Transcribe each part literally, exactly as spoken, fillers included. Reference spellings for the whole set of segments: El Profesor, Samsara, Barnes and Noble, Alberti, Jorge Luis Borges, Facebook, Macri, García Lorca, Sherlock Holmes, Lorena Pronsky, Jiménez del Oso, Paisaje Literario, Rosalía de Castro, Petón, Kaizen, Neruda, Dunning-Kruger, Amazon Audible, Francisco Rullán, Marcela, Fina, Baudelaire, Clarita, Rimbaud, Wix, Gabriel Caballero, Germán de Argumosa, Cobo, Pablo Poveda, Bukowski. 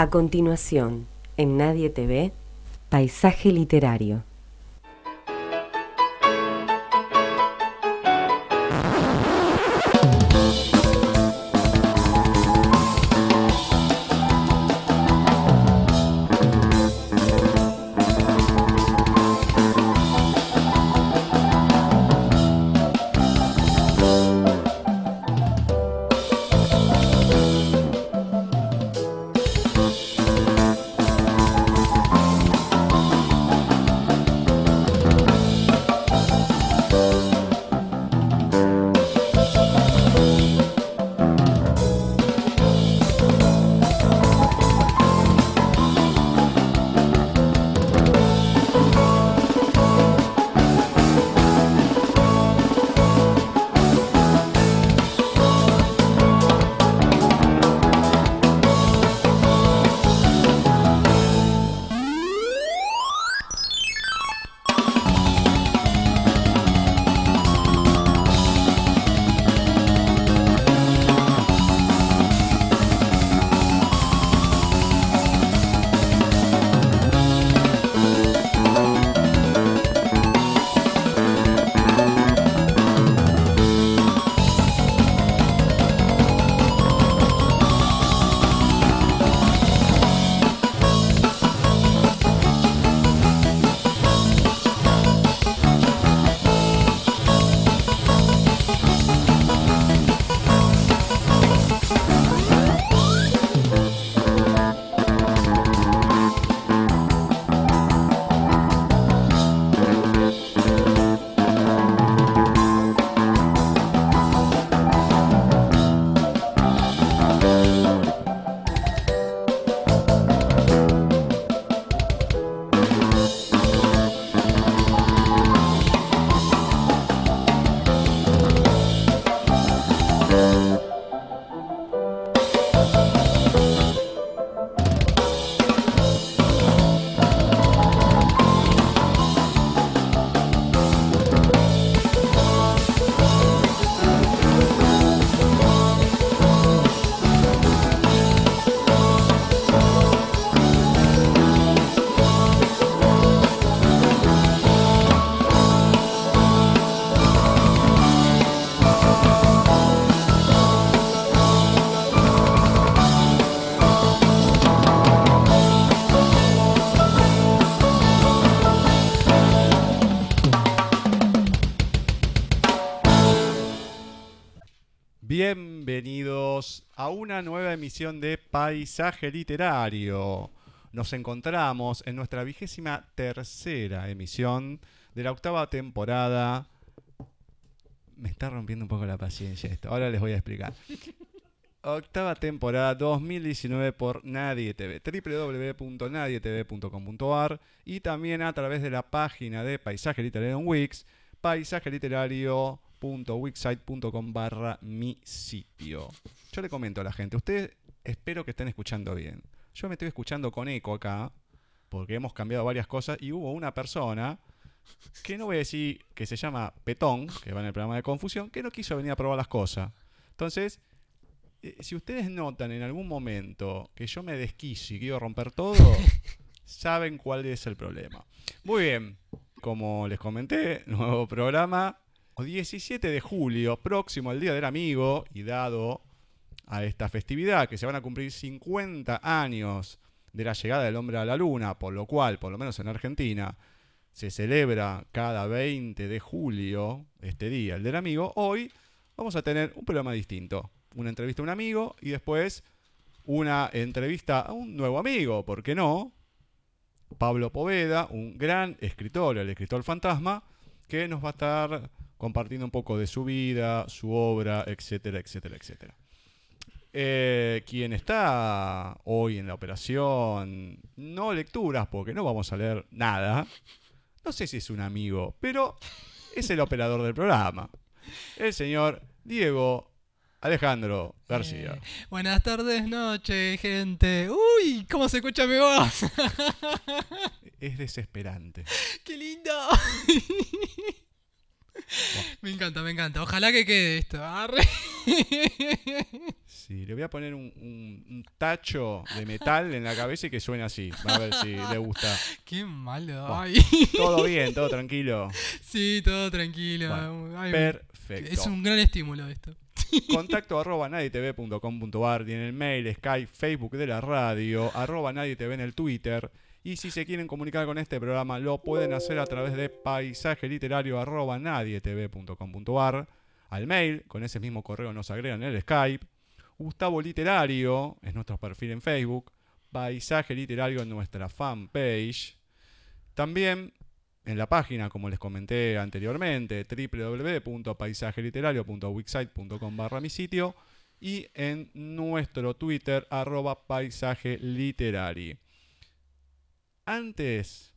A continuación, en Nadie T V, Paisaje Literario. Bienvenidos a una nueva emisión de Paisaje Literario. Nos encontramos en nuestra vigésima tercera emisión de la octava temporada. Me está rompiendo un poco la paciencia esto, ahora les voy a explicar. Octava temporada dos mil diecinueve por Nadie T V, doble u doble u doble u punto nadie t v punto com punto a r y también a través de la página de Paisaje Literario en Wix, Paisaje Literario .wixsite.com barra mi sitio. Yo le comento a la gente, ustedes espero que estén escuchando bien. Yo me estoy escuchando con eco acá, porque hemos cambiado varias cosas y hubo una persona, que no voy a decir que se llama Petón, que va en el programa de Confusión, que no quiso venir a probar las cosas. Entonces, eh, si ustedes notan en algún momento que yo me desquicio y quiero romper todo, saben cuál es el problema. Muy bien, como les comenté, nuevo programa. diecisiete de julio, próximo al Día del Amigo, y dado a esta festividad que se van a cumplir cincuenta años de la llegada del hombre a la luna, por lo cual, por lo menos en Argentina, se celebra cada veinte de julio este día, el del amigo. Hoy vamos a tener un programa distinto, una entrevista a un amigo y después una entrevista a un nuevo amigo, ¿por qué no? Pablo Poveda, un gran escritor, el escritor fantasma, que nos va a estar compartiendo un poco de su vida, su obra, etcétera, etcétera, etcétera. Eh, quien está hoy en la operación, no lecturas, porque no vamos a leer nada. No sé si es un amigo, pero es el operador del programa. El señor Diego Alejandro García. Eh, buenas tardes, noches, gente. ¡Uy! ¿Cómo se escucha mi voz? Es desesperante. ¡Qué lindo! Me encanta, me encanta. Ojalá que quede esto. Arre. Sí, le voy a poner un, un, un tacho de metal en la cabeza y que suene así. A ver si le gusta. Qué malo. Bueno, ay. Todo bien, todo tranquilo. Sí, todo tranquilo. Bueno, ay, perfecto. Es un gran estímulo esto. Contacto arroba nadietv punto com punto ar, tienen el mail, Skype, Facebook de la radio, arroba nadietv en el Twitter. Y si se quieren comunicar con este programa, lo pueden hacer a través de paisajeliterario arroba nadietv punto com punto ar, al mail, con ese mismo correo nos agregan el Skype. Gustavo Literario es nuestro perfil en Facebook, Paisaje Literario en nuestra fanpage. También en la página, como les comenté anteriormente, doble u doble u doble u punto paisajeliterario punto wixsite punto com barra mi sitio, y en nuestro Twitter, arroba paisajeliterari. Antes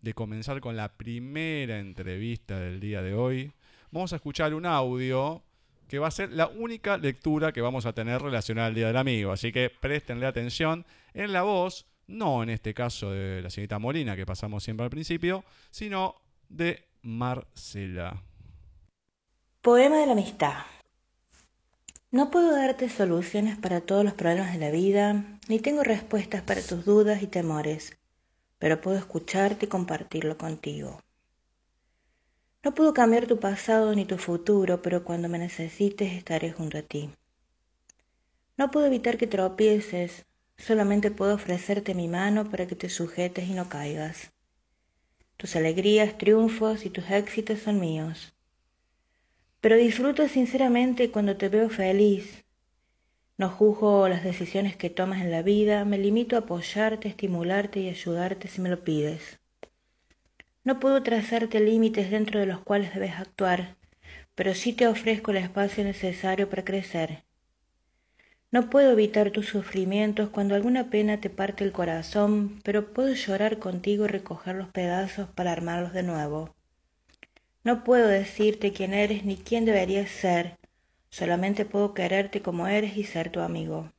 de comenzar con la primera entrevista del día de hoy, vamos a escuchar un audio que va a ser la única lectura que vamos a tener relacionada al Día del Amigo. Así que préstenle atención en la voz, no en este caso de la señorita Molina, que pasamos siempre al principio, sino de Marcela. Poema de la amistad. No puedo darte soluciones para todos los problemas de la vida, ni tengo respuestas para tus dudas y temores, pero puedo escucharte y compartirlo contigo. No puedo cambiar tu pasado ni tu futuro, pero cuando me necesites estaré junto a ti. No puedo evitar que tropieces, solamente puedo ofrecerte mi mano para que te sujetes y no caigas. Tus alegrías, triunfos y tus éxitos son míos. Pero disfruto sinceramente cuando te veo feliz. No juzgo las decisiones que tomas en la vida, me limito a apoyarte, estimularte y ayudarte si me lo pides. No puedo trazarte límites dentro de los cuales debes actuar, pero sí te ofrezco el espacio necesario para crecer. No puedo evitar tus sufrimientos cuando alguna pena te parte el corazón, pero puedo llorar contigo y recoger los pedazos para armarlos de nuevo. No puedo decirte quién eres ni quién deberías ser, solamente puedo quererte como eres y ser tu amigo.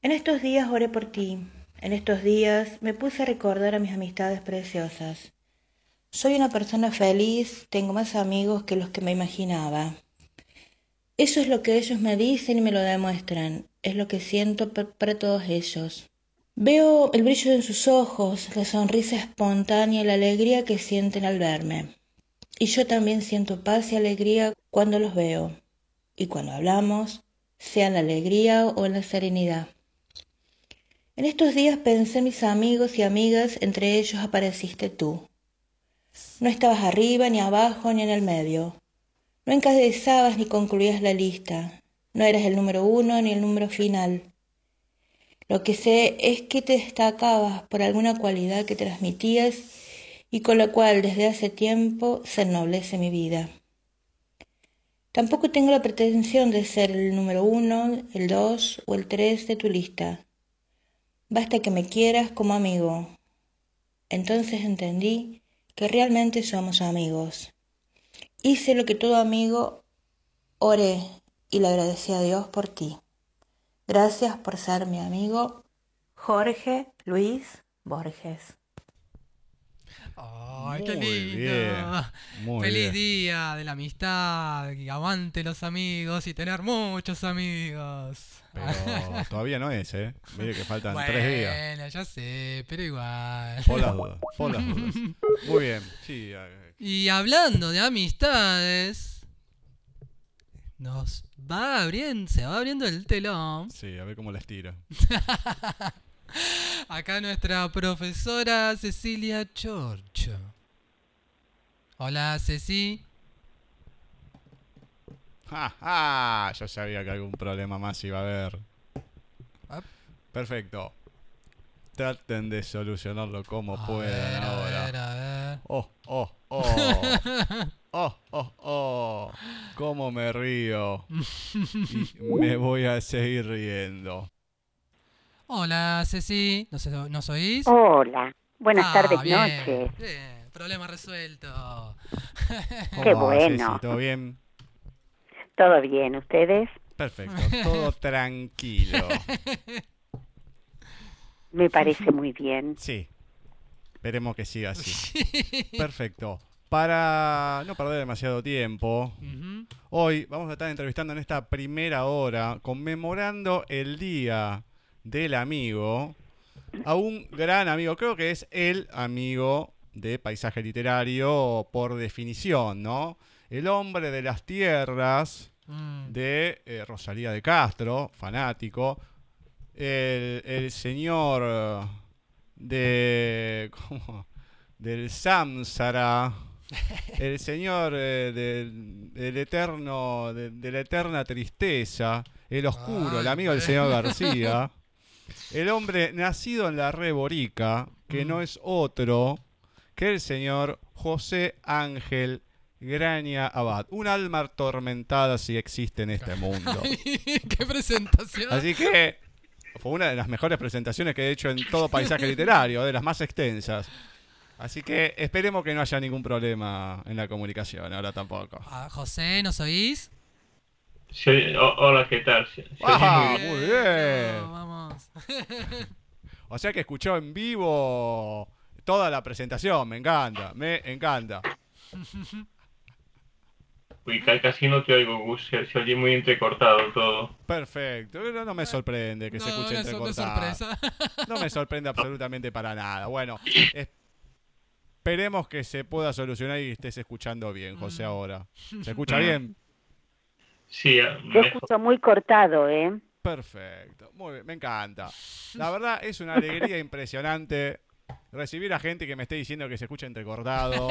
En estos días oré por ti. En estos días me puse a recordar a mis amistades preciosas. Soy una persona feliz, tengo más amigos que los que me imaginaba. Eso es lo que ellos me dicen y me lo demuestran. Es lo que siento para todos ellos. Veo el brillo en sus ojos, la sonrisa espontánea y la alegría que sienten al verme. Y yo también siento paz y alegría cuando los veo. Y cuando hablamos, sea en la alegría o en la serenidad. En estos días pensé en mis amigos y amigas, entre ellos apareciste tú. No estabas arriba, ni abajo, ni en el medio. No encabezabas ni concluías la lista. No eras el número uno ni el número final. Lo que sé es que te destacabas por alguna cualidad que transmitías y con la cual desde hace tiempo se ennoblece mi vida. Tampoco tengo la pretensión de ser el número uno, el dos o el tres de tu lista. Basta que me quieras como amigo. Entonces entendí que realmente somos amigos. Hice lo que todo amigo, oré y le agradecí a Dios por ti. Gracias por ser mi amigo, Jorge Luis Borges. ¡Ay, oh, qué lindo! Bien, ¡Feliz bien. Día de la amistad! Que ¡Amante los amigos y tener muchos amigos! Pero todavía no es, ¿eh? Mire que faltan bueno, tres días. Bueno, ya sé, pero igual. Por las dudas, por las dudas. Muy bien. Sí, y hablando de amistades, nos va abriendo, se va abriendo el telón. Sí, a ver cómo la estira. Acá nuestra profesora Cecilia Chorcho. Hola, Ceci. Ja, ja, yo sabía que algún problema más iba a haber. Perfecto. Traten de solucionarlo como a puedan ver, ahora. A ver, a ver. Oh, oh, oh. Oh, oh, oh. Cómo me río. Y me voy a seguir riendo. Hola, Ceci. ¿Nos, nos oís? Hola. Buenas ah, tardes, bien, noches. Bien. Problema resuelto. Qué oh, bueno. Ceci, ¿todo bien? Todo bien. ¿Ustedes? Perfecto. Todo tranquilo. Me parece muy bien. Sí. Veremos que siga así. Perfecto. Para no perder demasiado tiempo, uh-huh. Uh-huh. Hoy vamos a estar entrevistando en esta primera hora, conmemorando el Día del Amigo, a un gran amigo. Creo que es el amigo de Paisaje Literario por definición, ¿no? El hombre de las tierras mm. de eh, Rosalía de Castro, fanático. El, el señor de... ¿Cómo? Del Samsara. El señor eh, del, del eterno, de, de la eterna tristeza, el oscuro, ah, el amigo del señor García, el hombre nacido en la Reborica, que mm. no es otro que el señor José Ángel Graña Abad, un alma atormentada si existe en este mundo. Ay, ¡qué presentación! Así que fue una de las mejores presentaciones que he hecho en todo Paisaje Literario, de las más extensas. Así que esperemos que no haya ningún problema en la comunicación, ahora tampoco. Ah, José, ¿nos oís? Sí, o- hola, ¿qué tal? Sí, ah, muy bien. bien. No, vamos. O sea que escuchó en vivo toda la presentación, me encanta, me encanta. Uy, casi no te oigo, Gus, se, se oye muy entrecortado todo. Perfecto, no, no me sorprende que no, se escuche no entrecortado. Es una sorpresa. No me sorprende absolutamente para nada. Bueno, es... Esperemos que se pueda solucionar y estés escuchando bien, José, ahora. ¿Se escucha bien? Sí. Yo escucho muy cortado, ¿eh? Perfecto. Muy bien, me encanta. La verdad, es una alegría impresionante recibir a gente que me esté diciendo que se escucha entrecortado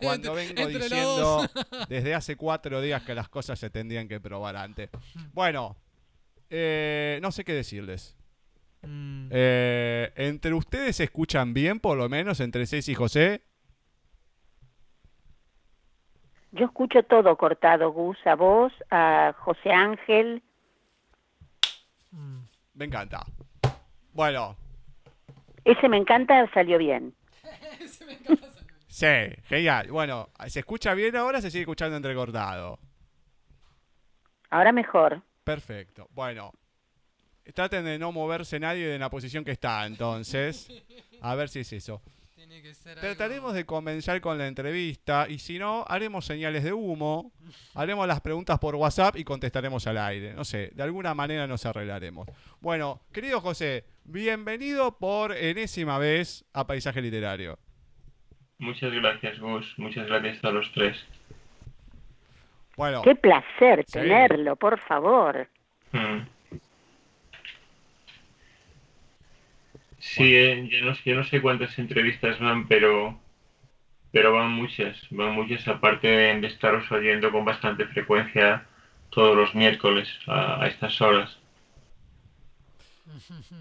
cuando vengo diciendo desde hace cuatro días que las cosas se tendrían que probar antes. Bueno, eh, no sé qué decirles. Mm. Eh, ¿Entre ustedes se escuchan bien, por lo menos, entre Ceci y José? Yo escucho todo cortado, Gus, a vos, a José Ángel. Mm. Me encanta. Bueno. Ese me encanta salió bien. Ese me encanta salió bien. Sí, genial. Bueno, ¿se escucha bien ahora o se sigue escuchando entrecortado? Ahora mejor. Perfecto. Bueno. Traten de no moverse nadie de la posición que está, entonces. A ver si es eso. Tiene que ser Trataremos algo. de comenzar con la entrevista y si no, haremos señales de humo, haremos las preguntas por WhatsApp y contestaremos al aire. No sé, de alguna manera nos arreglaremos. Bueno, querido José, bienvenido por enésima vez a Paisaje Literario. Muchas gracias, Gus. Muchas gracias a los tres. Bueno. Qué placer ¿sí? tenerlo, por favor. Hmm. Sí, eh, yo, no, yo no sé cuántas entrevistas van, pero pero van muchas, van muchas, aparte de estaros oyendo con bastante frecuencia todos los miércoles a, a estas horas.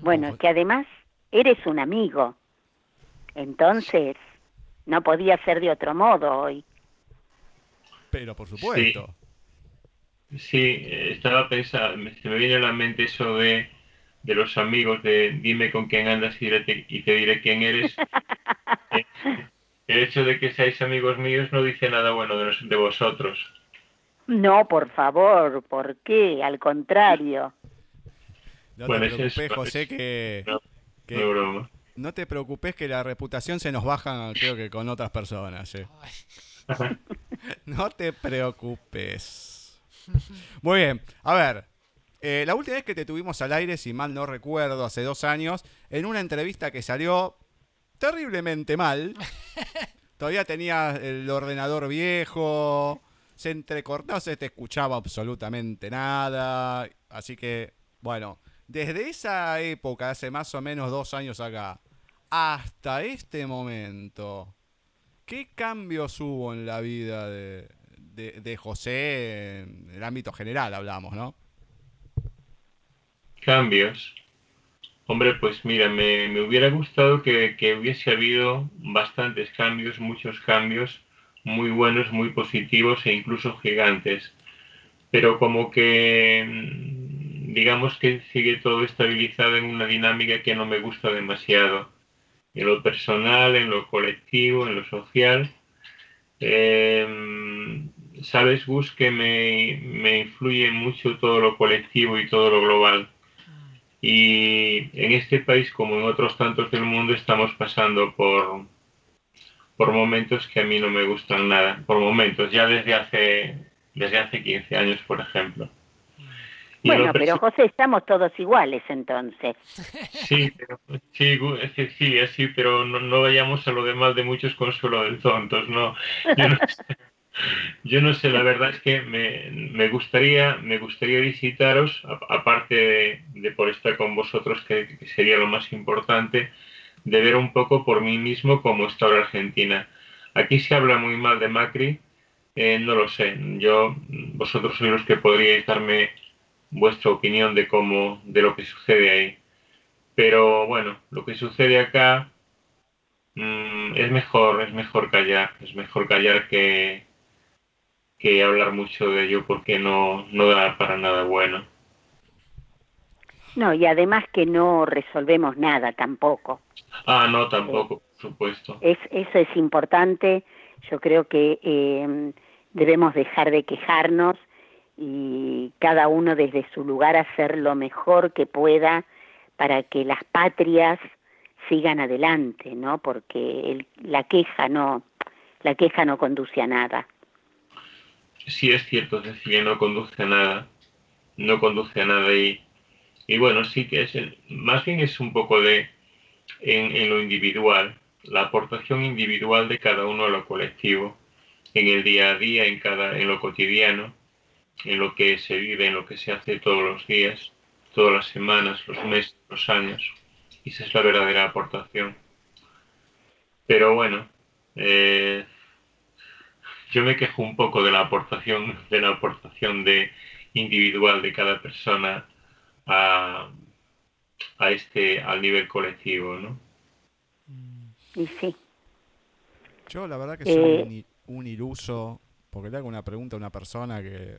Bueno, que además eres un amigo, entonces no podía ser de otro modo hoy. Pero por supuesto. Sí, sí estaba pensando, se me viene a la mente eso de... de los amigos, de dime con quién andas y te, y te diré quién eres. El hecho de que seáis amigos míos no dice nada bueno de, los, de vosotros. No, por favor, ¿por qué? Al contrario. No bueno, te preocupes, es, José, que, no, que no, broma. No te preocupes que la reputación se nos baja, creo que con otras personas. ¿Eh? No te preocupes. Muy bien, a ver. Eh, la última vez que te tuvimos al aire, si mal no recuerdo, hace dos años, en una entrevista que salió terriblemente mal. Todavía tenías el ordenador viejo, se entrecortaba, se te escuchaba absolutamente nada. Así que, bueno, desde esa época, hace más o menos dos años acá, hasta este momento, ¿qué cambios hubo en la vida de, de, de José? En el ámbito general hablamos, ¿no? Cambios. Hombre, pues mira, me, me hubiera gustado que, que hubiese habido bastantes cambios, muchos cambios, muy buenos, muy positivos e incluso gigantes. Pero como que, digamos que sigue todo estabilizado en una dinámica que no me gusta demasiado. En lo personal, en lo colectivo, en lo social. Eh, sabes, Gus, que me, me influye mucho todo lo colectivo y todo lo global. Y en este país, como en otros tantos del mundo, estamos pasando por, por momentos que a mí no me gustan nada. Por momentos, ya desde hace desde hace quince años, por ejemplo. Y bueno, pero José, estamos todos iguales entonces. Sí, pero, sí, sí, sí, pero no, no vayamos a lo demás de muchos consuelo de tontos, no. Yo no sé, yo no sé la verdad es que me, me gustaría me gustaría visitaros, aparte de, de por estar con vosotros, que, que sería lo más importante, de ver un poco por mí mismo cómo está ahora Argentina. Aquí se habla muy mal de Macri, eh, no lo sé. Yo, vosotros sois los que podríais darme vuestra opinión de cómo, de lo que sucede ahí. Pero bueno, lo que sucede acá mmm, es mejor, es mejor callar, es mejor callar que, que hablar mucho de ello, porque no, no da para nada bueno. No, y además que no resolvemos nada tampoco. Ah, no, tampoco, eh, por supuesto. Es, eso es importante. Yo creo que eh, debemos dejar de quejarnos y cada uno desde su lugar hacer lo mejor que pueda para que las patrias sigan adelante, ¿no? Porque el, la queja no la queja no conduce a nada. Sí, es cierto, Cecilia, no conduce a nada, no conduce a nada y, y bueno, sí que es el, más bien es un poco de en, en lo individual, la aportación individual de cada uno a lo colectivo, en el día a día, en cada en lo cotidiano, en lo que se vive, en lo que se hace todos los días, todas las semanas, los meses, los años. Y esa es la verdadera aportación. Pero bueno, eh, yo me quejo un poco de la aportación, de la aportación de individual de cada persona a, a este, al nivel colectivo, ¿no? Y sí. Yo la verdad que soy eh... un, un iluso, porque le hago una pregunta a una persona que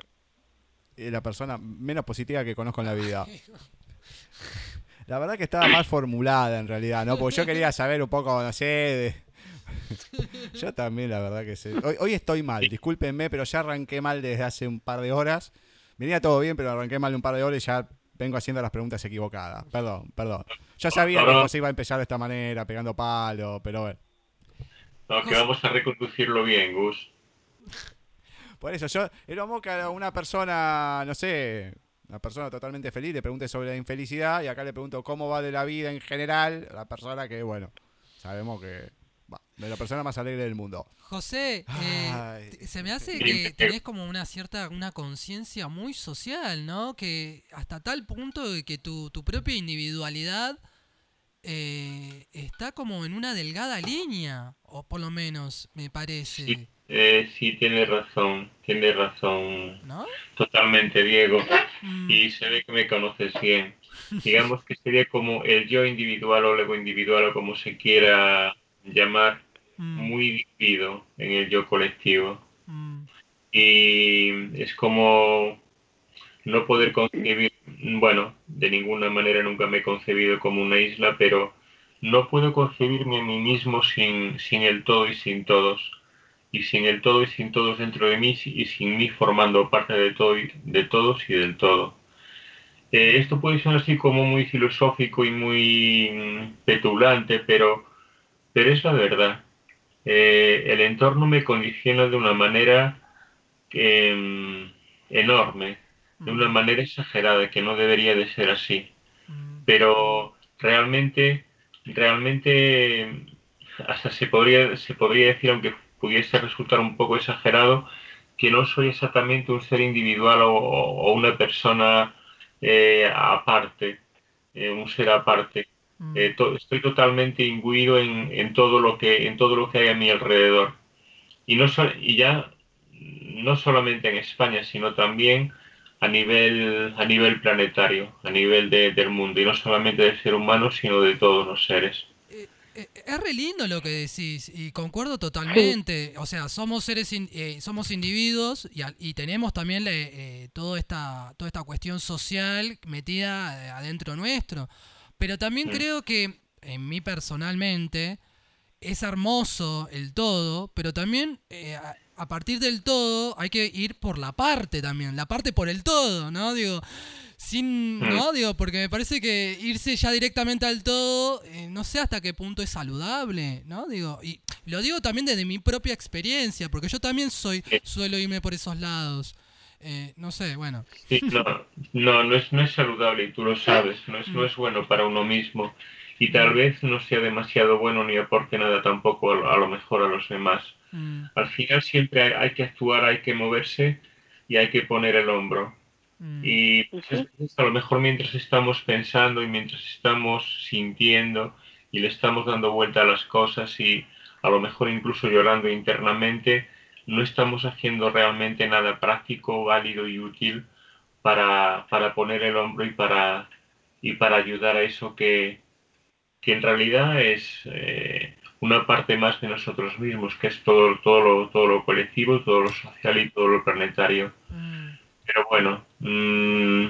es la persona menos positiva que conozco en la vida. La verdad que estaba más formulada en realidad, ¿no? Porque yo quería saber un poco, no sé, de... Yo también la verdad que sé. Hoy, hoy estoy mal, discúlpenme, pero ya arranqué mal desde hace un par de horas. Venía todo bien, pero arranqué mal un par de horas y ya vengo haciendo las preguntas equivocadas. Perdón, perdón. Yo sabía que José iba a empezar de esta manera, pegando palo, pero bueno. No, que vamos a reconducirlo bien, Gus. Por eso, yo el amo que a una persona, no sé, una persona totalmente feliz, le pregunte sobre la infelicidad y acá le pregunto cómo va de la vida en general, la persona que, bueno, sabemos que va, de la persona más alegre del mundo. José, eh, se me hace que tenés como una cierta, una conciencia muy social, ¿no? Que hasta tal punto de que tu, tu propia individualidad eh, está como en una delgada línea, o por lo menos, me parece. Sí. Eh, sí, tiene razón, tiene razón, ¿no? Totalmente, Diego, mm. Y se ve que me conoces bien. Digamos que sería como el yo individual o el ego individual o como se quiera llamar, mm. muy dividido en el yo colectivo, mm. y es como no poder concebir, bueno, de ninguna manera nunca me he concebido como una isla, pero no puedo concebirme a mí mismo sin, sin el todo y sin todos. Y sin el todo y sin todos dentro de mí y sin mí formando parte de todo y, de todos y del todo. Eh, esto puede sonar así como muy filosófico y muy petulante, pero, pero es la verdad. Eh, el entorno me condiciona de una manera eh, enorme, de una manera exagerada, que no debería de ser así. Pero realmente, realmente hasta se podría, se podría decir, aunque pudiese resultar un poco exagerado, que no soy exactamente un ser individual o, o una persona eh, aparte, eh, un ser aparte. Mm. Eh, to- estoy totalmente imbuido en, en todo lo que en todo lo que hay a mi alrededor. Y no so- y ya no solamente en España, sino también a nivel a nivel planetario, a nivel de, del mundo, y no solamente del ser humano, sino de todos los seres. Es re lindo lo que decís y concuerdo totalmente. O sea, somos seres, in, eh, somos individuos y, y tenemos también le, eh, toda esta toda esta cuestión social metida adentro nuestro. Pero también creo que, en mí personalmente, es hermoso el todo, pero también eh, a, a partir del todo hay que ir por la parte también, la parte por el todo, ¿no? Digo... Sin, no, digo, porque me parece que irse ya directamente al todo, eh, no sé hasta qué punto es saludable, ¿no? Digo, y lo digo también desde mi propia experiencia, porque yo también soy, suelo irme por esos lados. Eh, no sé, bueno. Sí, no, no, no, es, no es saludable y tú lo sabes, no es, no es bueno para uno mismo y tal vez no sea demasiado bueno ni aporte nada tampoco a, a lo mejor a los demás. Mm. Al final siempre hay, hay que actuar, hay que moverse y hay que poner el hombro. Mm. Y pues, uh-huh. a lo mejor mientras estamos pensando y mientras estamos sintiendo y le estamos dando vuelta a las cosas y a lo mejor incluso llorando internamente, no estamos haciendo realmente nada práctico, válido y útil para, para poner el hombro y para, y para ayudar a eso que, que en realidad es eh, una parte más de nosotros mismos, que es todo, todo, lo, todo lo colectivo, todo lo social y todo lo planetario. Mm. Pero bueno, mmm,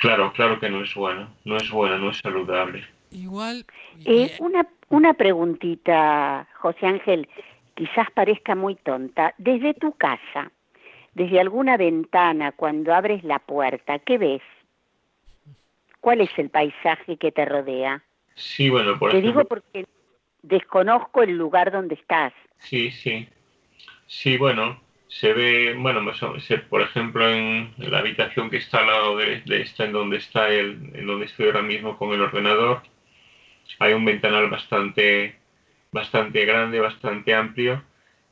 claro, claro que no es bueno, no es bueno, no es saludable. Igual. Eh, una, una preguntita, José Ángel. Quizás parezca muy tonta, desde tu casa, desde alguna ventana, cuando abres la puerta, ¿qué ves? ¿Cuál es el paisaje que te rodea? Sí, bueno, por Te ejemplo... digo porque desconozco el lugar donde estás. Sí, sí. Sí, bueno, se ve, bueno, por ejemplo, en la habitación que está al lado de, de esta, en donde está el, en donde estoy ahora mismo con el ordenador, hay un ventanal bastante... bastante grande, bastante amplio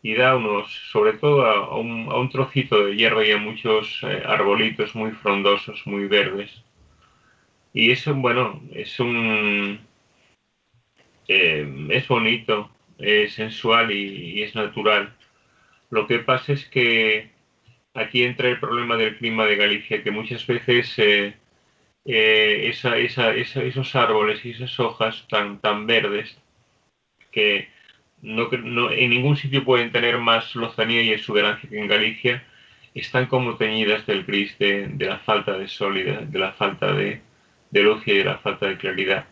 y da unos, sobre todo a un, a un trocito de hierba y a muchos eh, arbolitos muy frondosos, muy verdes. Y eso, bueno, es un... Eh, es bonito, es sensual y, y es natural. Lo que pasa es que aquí entra el problema del clima de Galicia, que muchas veces eh, eh, esa, esa, esa, esos árboles y esas hojas tan, tan verdes que no, no, en ningún sitio pueden tener más lozanía y exuberancia que en Galicia, están como teñidas del gris de, de la falta de sol y de, de la falta de, de luz y de la falta de claridad.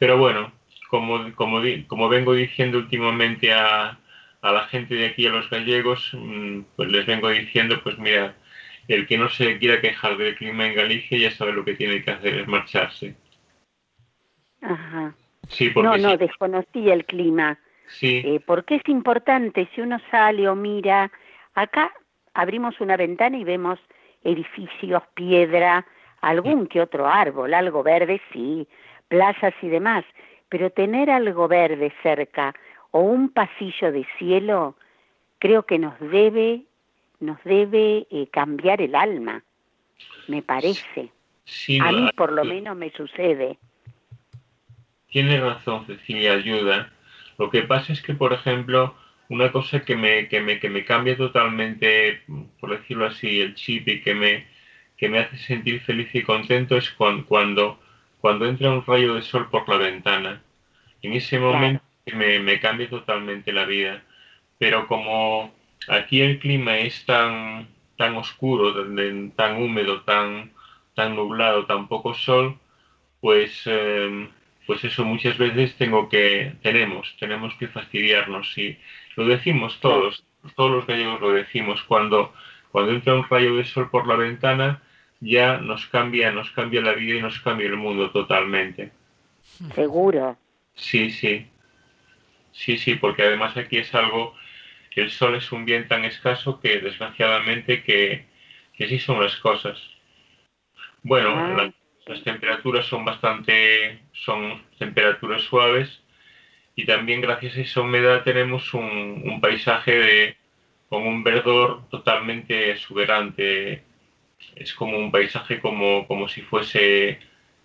Pero bueno, como, como, como vengo diciendo últimamente a, a la gente de aquí, a los gallegos, pues les vengo diciendo, pues mira, el que no se quiera quejar del clima en Galicia ya sabe lo que tiene que hacer, es marcharse. Ajá. Sí, no, no, sí. Desconocía el clima. Sí. Eh, porque es importante, si uno sale o mira, acá abrimos una ventana y vemos edificios, piedra, algún sí. que otro árbol, algo verde, sí, plazas y demás, pero tener algo verde cerca o un pasillo de cielo, creo que nos debe, nos debe eh, cambiar el alma, me parece. Sí, sí, a mí no, por lo menos me sucede. Tienes razón, Cecilia, ayuda. Lo que pasa es que, por ejemplo, una cosa que me, que me, que me cambia totalmente, por decirlo así, el chip y que me, que me hace sentir feliz y contento es cuando, cuando, cuando entra un rayo de sol por la ventana. En ese momento claro. me, me cambia totalmente la vida. Pero como aquí el clima es tan, tan oscuro, tan, tan húmedo, tan, tan nublado, tan poco sol, pues... Eh, Pues eso, muchas veces tengo que, tenemos, tenemos que fastidiarnos y lo decimos todos, todos los gallegos lo decimos, cuando, cuando entra un rayo de sol por la ventana ya nos cambia, nos cambia la vida y nos cambia el mundo totalmente. ¿Seguro? Sí, sí, sí, sí, porque además aquí es algo, el sol es un bien tan escaso que desgraciadamente que, que sí son las cosas. Bueno, ah. la, Las temperaturas son bastante, son temperaturas suaves y también gracias a esa humedad tenemos un, un paisaje de, con un verdor totalmente exuberante. Es como un paisaje como, como si fuese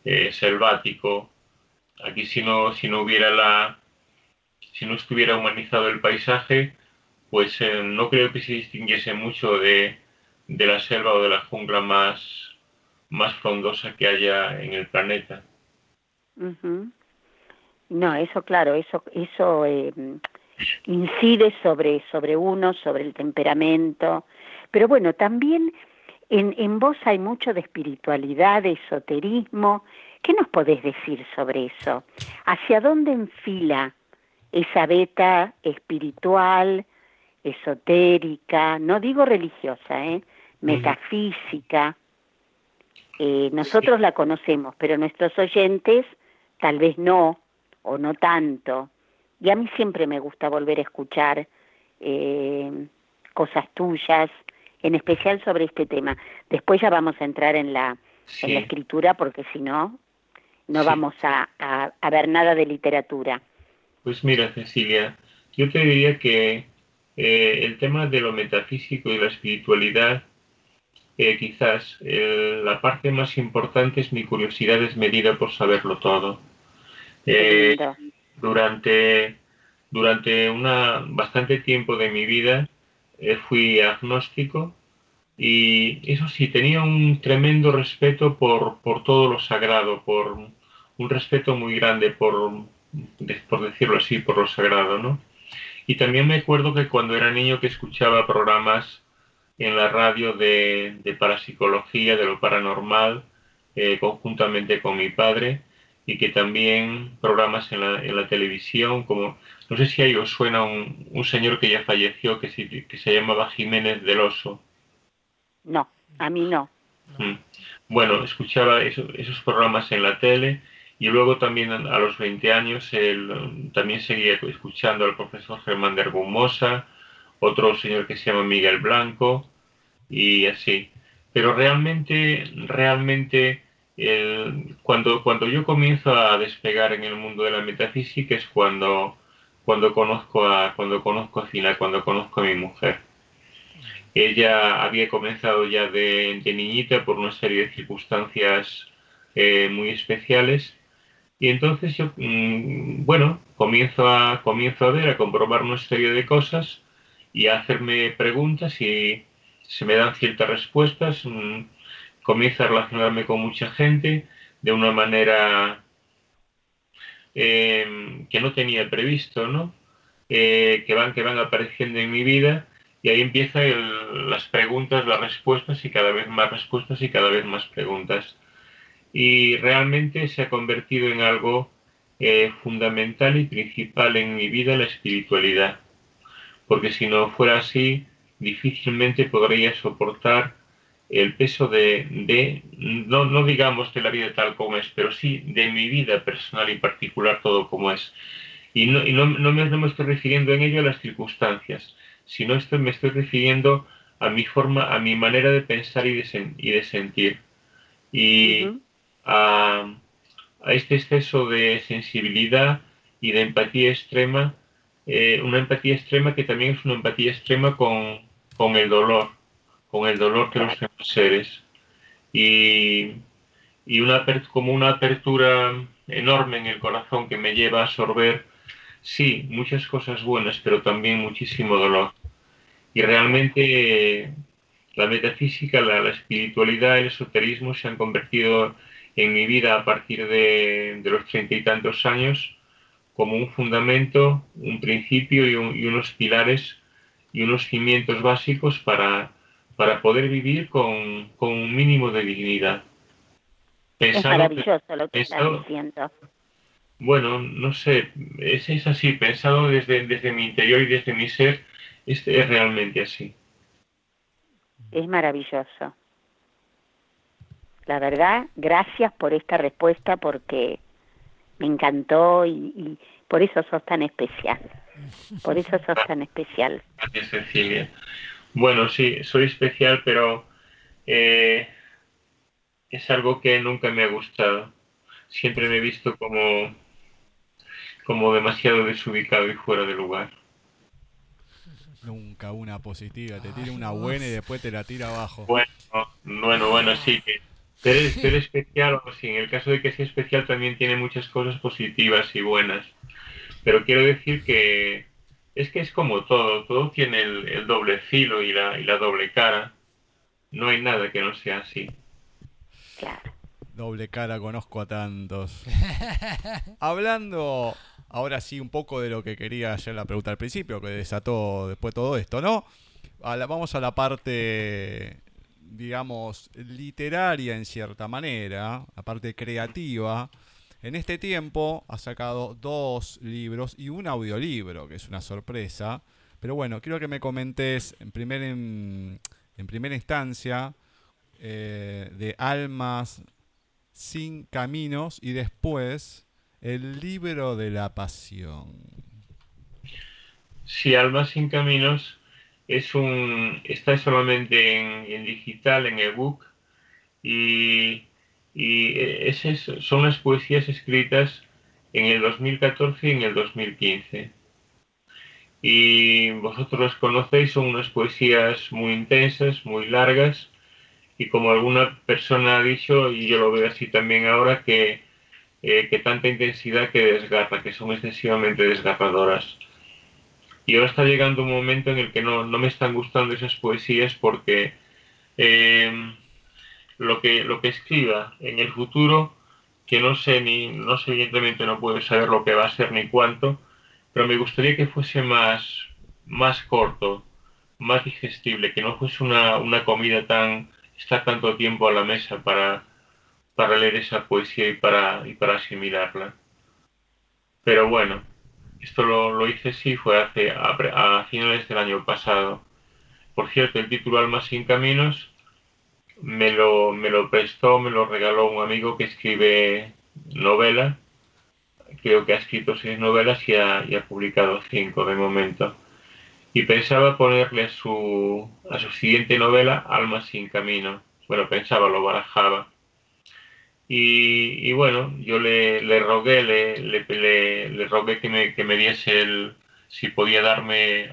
eh, selvático. Aquí si no, si no hubiera la, si no estuviera humanizado el paisaje, pues eh, no creo que se distinguiese mucho de, de la selva o de la jungla más más frondosa que haya en el planeta. Uh-huh. No, eso claro, eso eso eh, incide sobre sobre uno, sobre el temperamento. Pero bueno, también en, en vos hay mucho de espiritualidad, de esoterismo. ¿Qué nos podés decir sobre eso? ¿Hacia dónde enfila esa beta espiritual, esotérica? No digo religiosa, ¿eh? Metafísica. Uh-huh. Eh, nosotros sí. la conocemos, pero nuestros oyentes tal vez no, o no tanto. Y a mí siempre me gusta volver a escuchar eh, cosas tuyas, en especial sobre este tema. Después ya vamos a entrar en la, sí. en la escritura, porque si no, no sí. vamos a, a, a ver nada de literatura. Pues mira, Cecilia, yo te diría que eh, el tema de lo metafísico y la espiritualidad, eh, quizás eh, la parte más importante es mi curiosidad desmedida por saberlo todo. Eh, durante durante una bastante tiempo de mi vida eh, fui agnóstico, y eso sí, tenía un tremendo respeto por, por todo lo sagrado, por un respeto muy grande por, por decirlo así, por lo sagrado, ¿no? Y también me acuerdo que cuando era niño que escuchaba programas en la radio de, de parapsicología, de lo paranormal, eh, conjuntamente con mi padre, y que también programas en la, en la televisión, como, no sé si ahí os suena un, un señor que ya falleció, que se, que se llamaba Jiménez del Oso. No, a mí no. Bueno, escuchaba eso, esos programas en la tele, y luego también a los veinte años él, también seguía escuchando al profesor Germán de Argumosa, otro señor que se llama Miguel Blanco, y así. Pero realmente, realmente, el, cuando, cuando yo comienzo a despegar en el mundo de la metafísica es cuando, cuando conozco a cuando conozco a Fina, cuando conozco a mi mujer. Ella había comenzado ya de, de niñita por una serie de circunstancias eh, muy especiales, y entonces yo, mmm, bueno, comienzo a, comienzo a ver, a comprobar una serie de cosas y a hacerme preguntas, y se me dan ciertas respuestas, mmm, comienzo a relacionarme con mucha gente de una manera eh, que no tenía previsto, ¿no? Eh, que van, que van apareciendo en mi vida. Y ahí empiezan las preguntas, las respuestas, y cada vez más respuestas y cada vez más preguntas. Y realmente se ha convertido en algo eh, fundamental y principal en mi vida, la espiritualidad. Porque si no fuera así, difícilmente podría soportar el peso de, de no, no digamos de la vida tal como es, pero sí de mi vida personal y particular, todo como es. Y no, y no, no, me, no me estoy refiriendo en ello a las circunstancias, sino esto me estoy refiriendo a mi forma, a mi manera de pensar y de, sen, y de sentir. Y uh-huh. a, a este exceso de sensibilidad y de empatía extrema, eh, una empatía extrema que también es una empatía extrema con, con el dolor, con el dolor que los demás seres. Y, y una, como una apertura enorme en el corazón que me lleva a absorber, sí, muchas cosas buenas, pero también muchísimo dolor. Y realmente eh, la metafísica, la, la espiritualidad, el esoterismo se han convertido en mi vida a partir de, de los treinta y tantos años como un fundamento, un principio y, un, y unos pilares y unos cimientos básicos para, para poder vivir con, con un mínimo de dignidad. Pensado, es maravilloso lo que estás diciendo. Bueno, no sé, es, es así, pensado desde, desde mi interior y desde mi ser, es, es realmente así. Es maravilloso. La verdad, gracias por esta respuesta, porque me encantó, y, y por eso sos tan especial. Por eso sos tan especial. Gracias, Cecilia. Bueno, sí, soy especial, pero eh, es algo que nunca me ha gustado. Siempre me he visto como... como demasiado desubicado y fuera de lugar. Nunca una positiva, te tira una buena y después te la tira abajo. Bueno, bueno, bueno, sí que ser, ser especial, o sí, en el caso de que sea especial también tiene muchas cosas positivas y buenas. Pero quiero decir que es que es como todo, todo tiene el, el doble filo y la, y la doble cara. No hay nada que no sea así. Claro. Doble cara, conozco a tantos. Hablando ahora sí un poco de lo que quería hacer la pregunta al principio, que desató después todo esto, ¿no? A la, vamos a la parte, digamos, literaria en cierta manera, la parte creativa. En este tiempo ha sacado dos libros y un audiolibro, que es una sorpresa. Pero bueno, quiero que me comentes en, primer, en, en primera instancia eh, de Almas sin caminos, y después el libro de la pasión. Sí, Almas sin caminos es un está solamente en, en digital, en ebook, y, y esas son las poesías escritas en el dos mil catorce y en el dos mil quince. Y vosotros las conocéis, son unas poesías muy intensas, muy largas, y como alguna persona ha dicho, y yo lo veo así también ahora, que, eh, que tanta intensidad que desgarra, que son excesivamente desgarradoras. Y ahora está llegando un momento en el que no, no me están gustando esas poesías, porque eh, lo que lo que escriba en el futuro, que no sé, ni no sé, evidentemente no puedo saber lo que va a ser ni cuánto, pero me gustaría que fuese más, más corto, más digestible, que no fuese una, una comida tan, estar tanto tiempo a la mesa para, para leer esa poesía y para, y para asimilarla. Pero bueno, esto lo, lo hice sí, fue hace, a, a finales del año pasado. Por cierto, el título Almas sin Caminos me lo, me lo prestó, me lo regaló un amigo que escribe novela. Creo que ha escrito seis novelas y ha, y ha publicado cinco de momento. Y pensaba ponerle a su, a su siguiente novela, Almas sin Camino. Bueno, pensaba, lo barajaba. Y, y bueno, yo le, le rogué, le, le, le, le rogué que me, que me diese el, si podía darme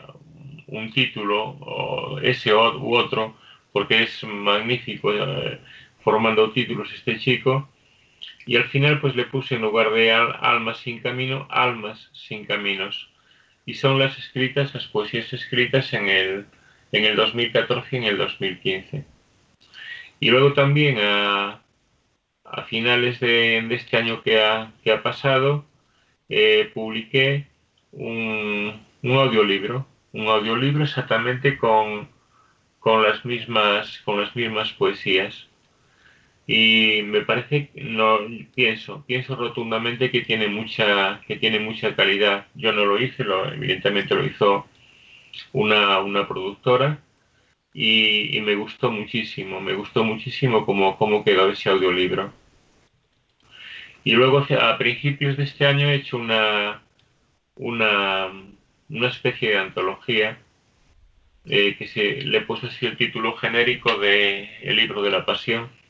un título, o ese u otro, porque es magnífico eh, formando títulos este chico. Y al final pues le puse, en lugar de al, Almas sin Camino, Almas sin Caminos. Y son las escritas, las poesías escritas en el, en el dos mil catorce y en el dos mil quince. Y luego también a, a finales de, de este año que ha, que ha pasado, eh, publiqué un, un audiolibro. Un audiolibro exactamente con, con, las mismas, con las mismas poesías. Y me parece, no pienso, pienso rotundamente que tiene mucha, que tiene mucha calidad. Yo no lo hice, lo, evidentemente lo hizo una, una productora y, y me gustó muchísimo, me gustó muchísimo cómo, cómo quedó ese audiolibro. Y luego a principios de este año he hecho una, una, una especie de antología eh, que se, le he puesto así el título genérico de El libro de la pasión.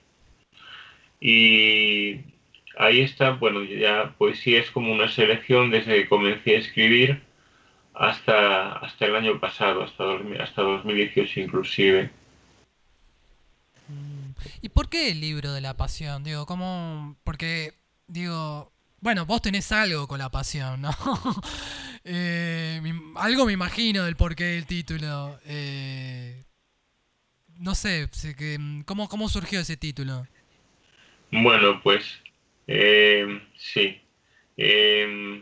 Y ahí está, bueno, ya poesía es como una selección desde que comencé a escribir hasta, hasta el año pasado, hasta, hasta dos mil dieciocho inclusive. ¿Y por qué el libro de la pasión? Digo, ¿cómo? Porque, digo, bueno, vos tenés algo con la pasión, ¿no? eh, algo me imagino del porqué del título. Eh, no sé, ¿cómo, cómo surgió ese título? Bueno, pues, eh, sí. Eh,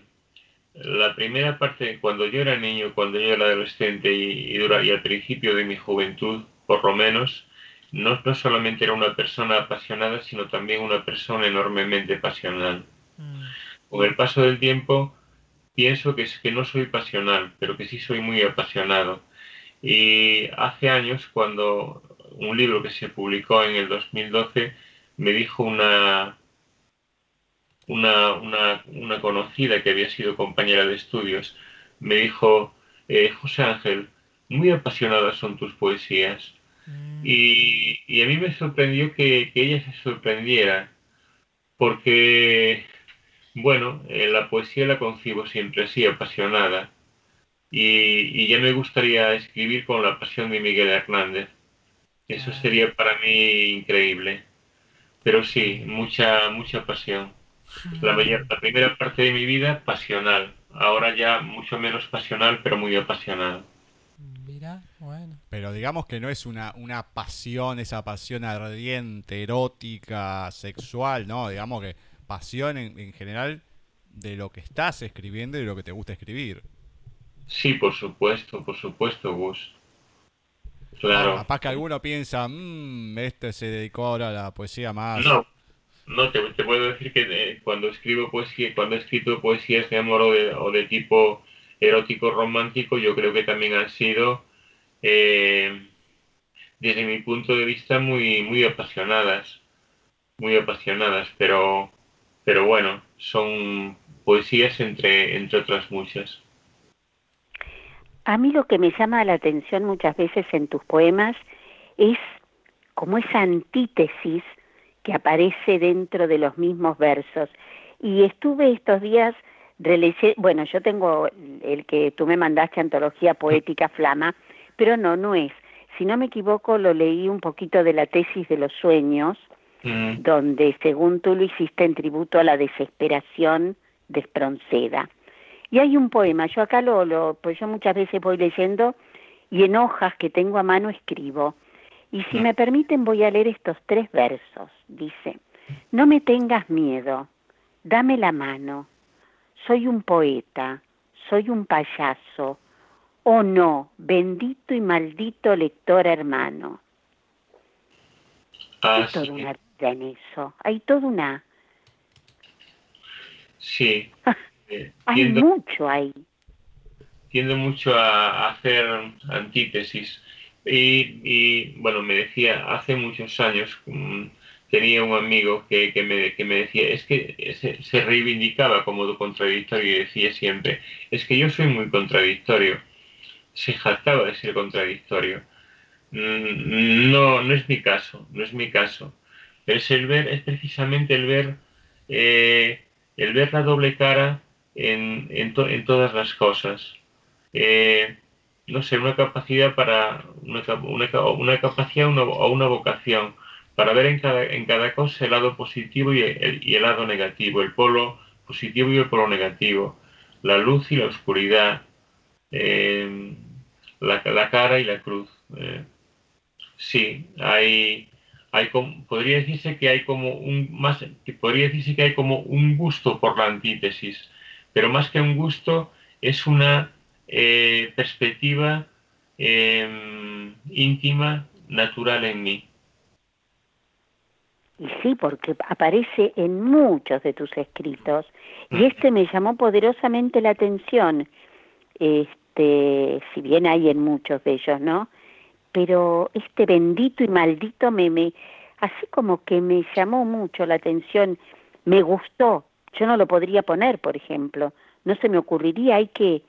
la primera parte, cuando yo era niño, cuando yo era adolescente y, y, dura, y al principio de mi juventud, por lo menos, no, no solamente era una persona apasionada, sino también una persona enormemente pasional. Mm. Con el paso del tiempo, pienso que, es, que no soy pasional, pero que sí soy muy apasionado. Y hace años, cuando un libro que se publicó en el dos mil doce, me dijo una, una, una, una conocida que había sido compañera de estudios, me dijo, eh, José Ángel, muy apasionadas son tus poesías. Mm. Y, y a mí me sorprendió que, que ella se sorprendiera, porque, bueno, eh, la poesía la concibo siempre así, apasionada. Y, y ya me gustaría escribir con la pasión de Miguel Hernández. Eso sería para mí increíble. Pero sí, mucha mucha pasión. La, mayor, la primera parte de mi vida, pasional. Ahora ya mucho menos pasional, pero muy apasionado. Mira, bueno. Pero digamos que no es una, una pasión, esa pasión ardiente, erótica, sexual, ¿no? Digamos que pasión en, en general de lo que estás escribiendo y de lo que te gusta escribir. Sí, por supuesto, por supuesto, Gus. Claro. Ah, capaz que alguno piensa, mmm, este se dedicó ahora a la poesía más. No, no te, te puedo decir que eh, cuando escribo poesía, cuando he escrito poesías de amor o de, o de tipo erótico romántico, yo creo que también han sido, eh, desde mi punto de vista, muy, muy apasionadas, muy apasionadas, pero, pero bueno, son poesías entre, entre otras muchas. A mí lo que me llama la atención muchas veces en tus poemas es como esa antítesis que aparece dentro de los mismos versos. Y estuve estos días releyendo, bueno, yo tengo el que tú me mandaste, Antología Poética Flama, pero no, no es. Si no me equivoco, lo leí un poquito de la Tesis de los Sueños, mm. donde, según tú, lo hiciste en tributo a la desesperación de Espronceda. Y hay un poema, yo acá lo, lo pues yo muchas veces voy leyendo y en hojas que tengo a mano escribo. Y si me permiten voy a leer estos tres versos. Dice: no me tengas miedo, dame la mano, soy un poeta, soy un payaso, oh no, bendito y maldito lector hermano. Ah, hay sí. toda una vida en eso, hay toda una... Sí. Hay tiendo, mucho ahí. Tiendo mucho a, a hacer antítesis. Y, y, bueno, me decía, hace muchos años um, tenía un amigo que, que, me, que me decía, es que se, se reivindicaba como contradictorio y decía siempre, es que yo soy muy contradictorio. Se jactaba de ser contradictorio. Mm, no, no es mi caso, no es mi caso. Es el ver, es precisamente el ver, eh, el ver la doble cara en, en, to, en todas las cosas. Eh, no sé, una capacidad para una, una, una capacidad o una, una vocación para ver en cada, en cada cosa el lado positivo y el, y el lado negativo, el polo positivo y el polo negativo, la luz y la oscuridad, eh, la, la cara y la cruz. Eh, sí, hay, hay como, podría decirse que hay como un más, podría decirse que hay como un gusto por la antítesis, pero más que un gusto es una Eh, perspectiva eh, íntima, natural en mí. Y sí, porque aparece en muchos de tus escritos. Y este me llamó poderosamente la atención, este, si bien hay en muchos de ellos, ¿no? Pero este bendito y maldito me, me así como que me llamó mucho la atención, me gustó. Yo no lo podría poner, por ejemplo. No se me ocurriría, hay que...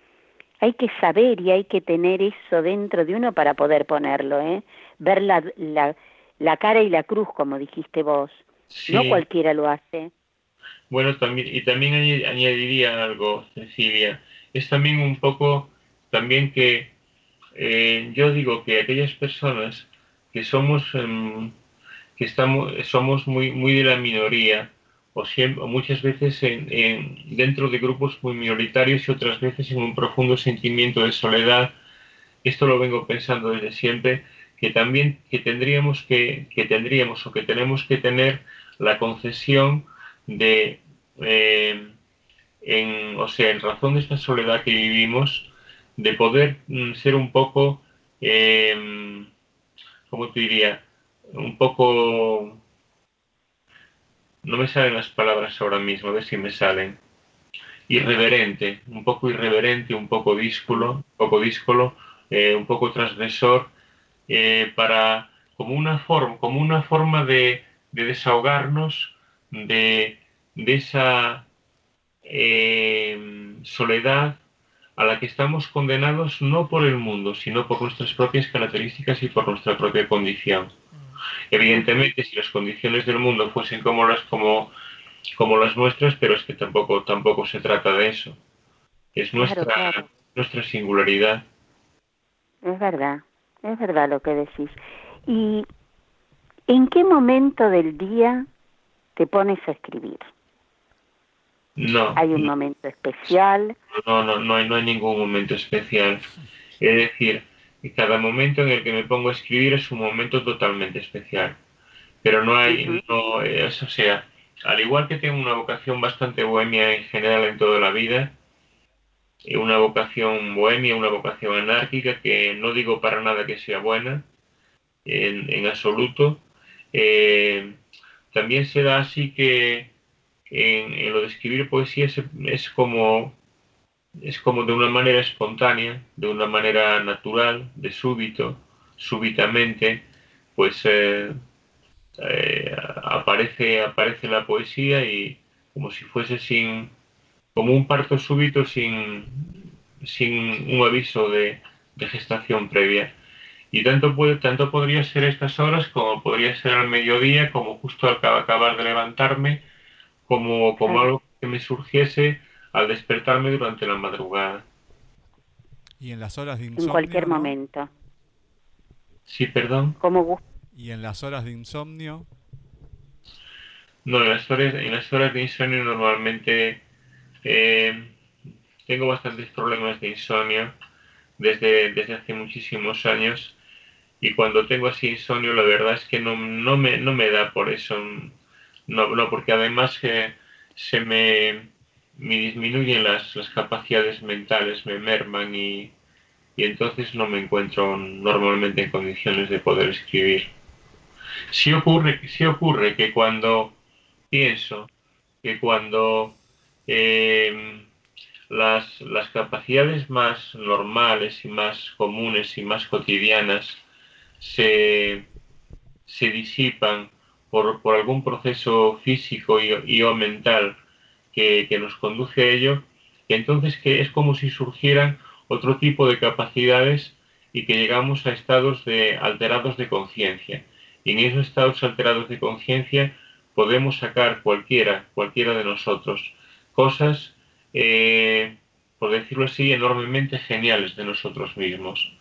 Hay que saber y hay que tener eso dentro de uno para poder ponerlo, ¿eh? Ver la, la, la cara y la cruz, como dijiste vos. Sí. No cualquiera lo hace. Bueno, también y también añadiría algo, Cecilia. Es también un poco, también que eh, yo digo que aquellas personas que somos eh, que estamos somos muy muy de la minoría, o siempre, muchas veces en, en, dentro de grupos muy minoritarios y otras veces en un profundo sentimiento de soledad, esto lo vengo pensando desde siempre, que también que tendríamos que, que tendríamos o que tenemos que tener la concesión de, eh, en, o sea, en razón de esta soledad que vivimos, de poder mm, ser un poco, eh, ¿cómo te diría? Un poco... No me salen las palabras ahora mismo, a ver si me salen. Irreverente, un poco irreverente, un poco díscolo, un poco díscolo, eh, un poco transgresor, eh, para como una forma, como una forma de, de desahogarnos de, de esa eh, soledad a la que estamos condenados no por el mundo, sino por nuestras propias características y por nuestra propia condición. Evidentemente, si las condiciones del mundo fuesen como las, como, como las nuestras, pero es que tampoco, tampoco se trata de eso. Es nuestra, claro, claro. nuestra singularidad. Es verdad, es verdad lo que decís. ¿Y en qué momento del día te pones a escribir? No. ¿Hay un no, momento especial? No, no, no hay, no hay ningún momento especial. Es decir... Y cada momento en el que me pongo a escribir es un momento totalmente especial. Pero no hay, uh-huh. no es, o sea, al igual que tengo una vocación bastante bohemia en general en toda la vida, una vocación bohemia, una vocación anárquica, que no digo para nada que sea buena, en, en absoluto, eh, también se da así que en, en lo de escribir poesía es, es como... Es como de una manera espontánea, de una manera natural, de súbito, súbitamente, pues eh, eh, aparece, aparece la poesía y como si fuese sin, como un parto súbito sin, sin un aviso de, de gestación previa. Y tanto, puede, tanto podría ser estas horas, como podría ser al mediodía, como justo al acabar de levantarme, como, como claro. algo que me surgiese al despertarme durante la madrugada. ¿Y en las horas de insomnio? En cualquier ¿no? momento. Sí, perdón. ¿Cómo bus- ¿Y en las horas de insomnio? No, en las horas, en las horas de insomnio normalmente eh, tengo bastantes problemas de insomnio desde, desde hace muchísimos años. Y cuando tengo así insomnio, la verdad es que no, no, me, no me da por eso. No, no porque además eh, se me, me disminuyen las, las capacidades mentales, me merman y, y entonces no me encuentro normalmente en condiciones de poder escribir. Sí ocurre, sí ocurre que cuando pienso que cuando eh, las, las capacidades más normales y más comunes y más cotidianas se, se disipan por, por algún proceso físico y, y o mental que, que nos conduce a ello, que entonces que es como si surgieran otro tipo de capacidades y que llegamos a estados de alterados de conciencia. Y en esos estados alterados de conciencia podemos sacar cualquiera, cualquiera de nosotros, cosas, eh, por decirlo así, enormemente geniales de nosotros mismos.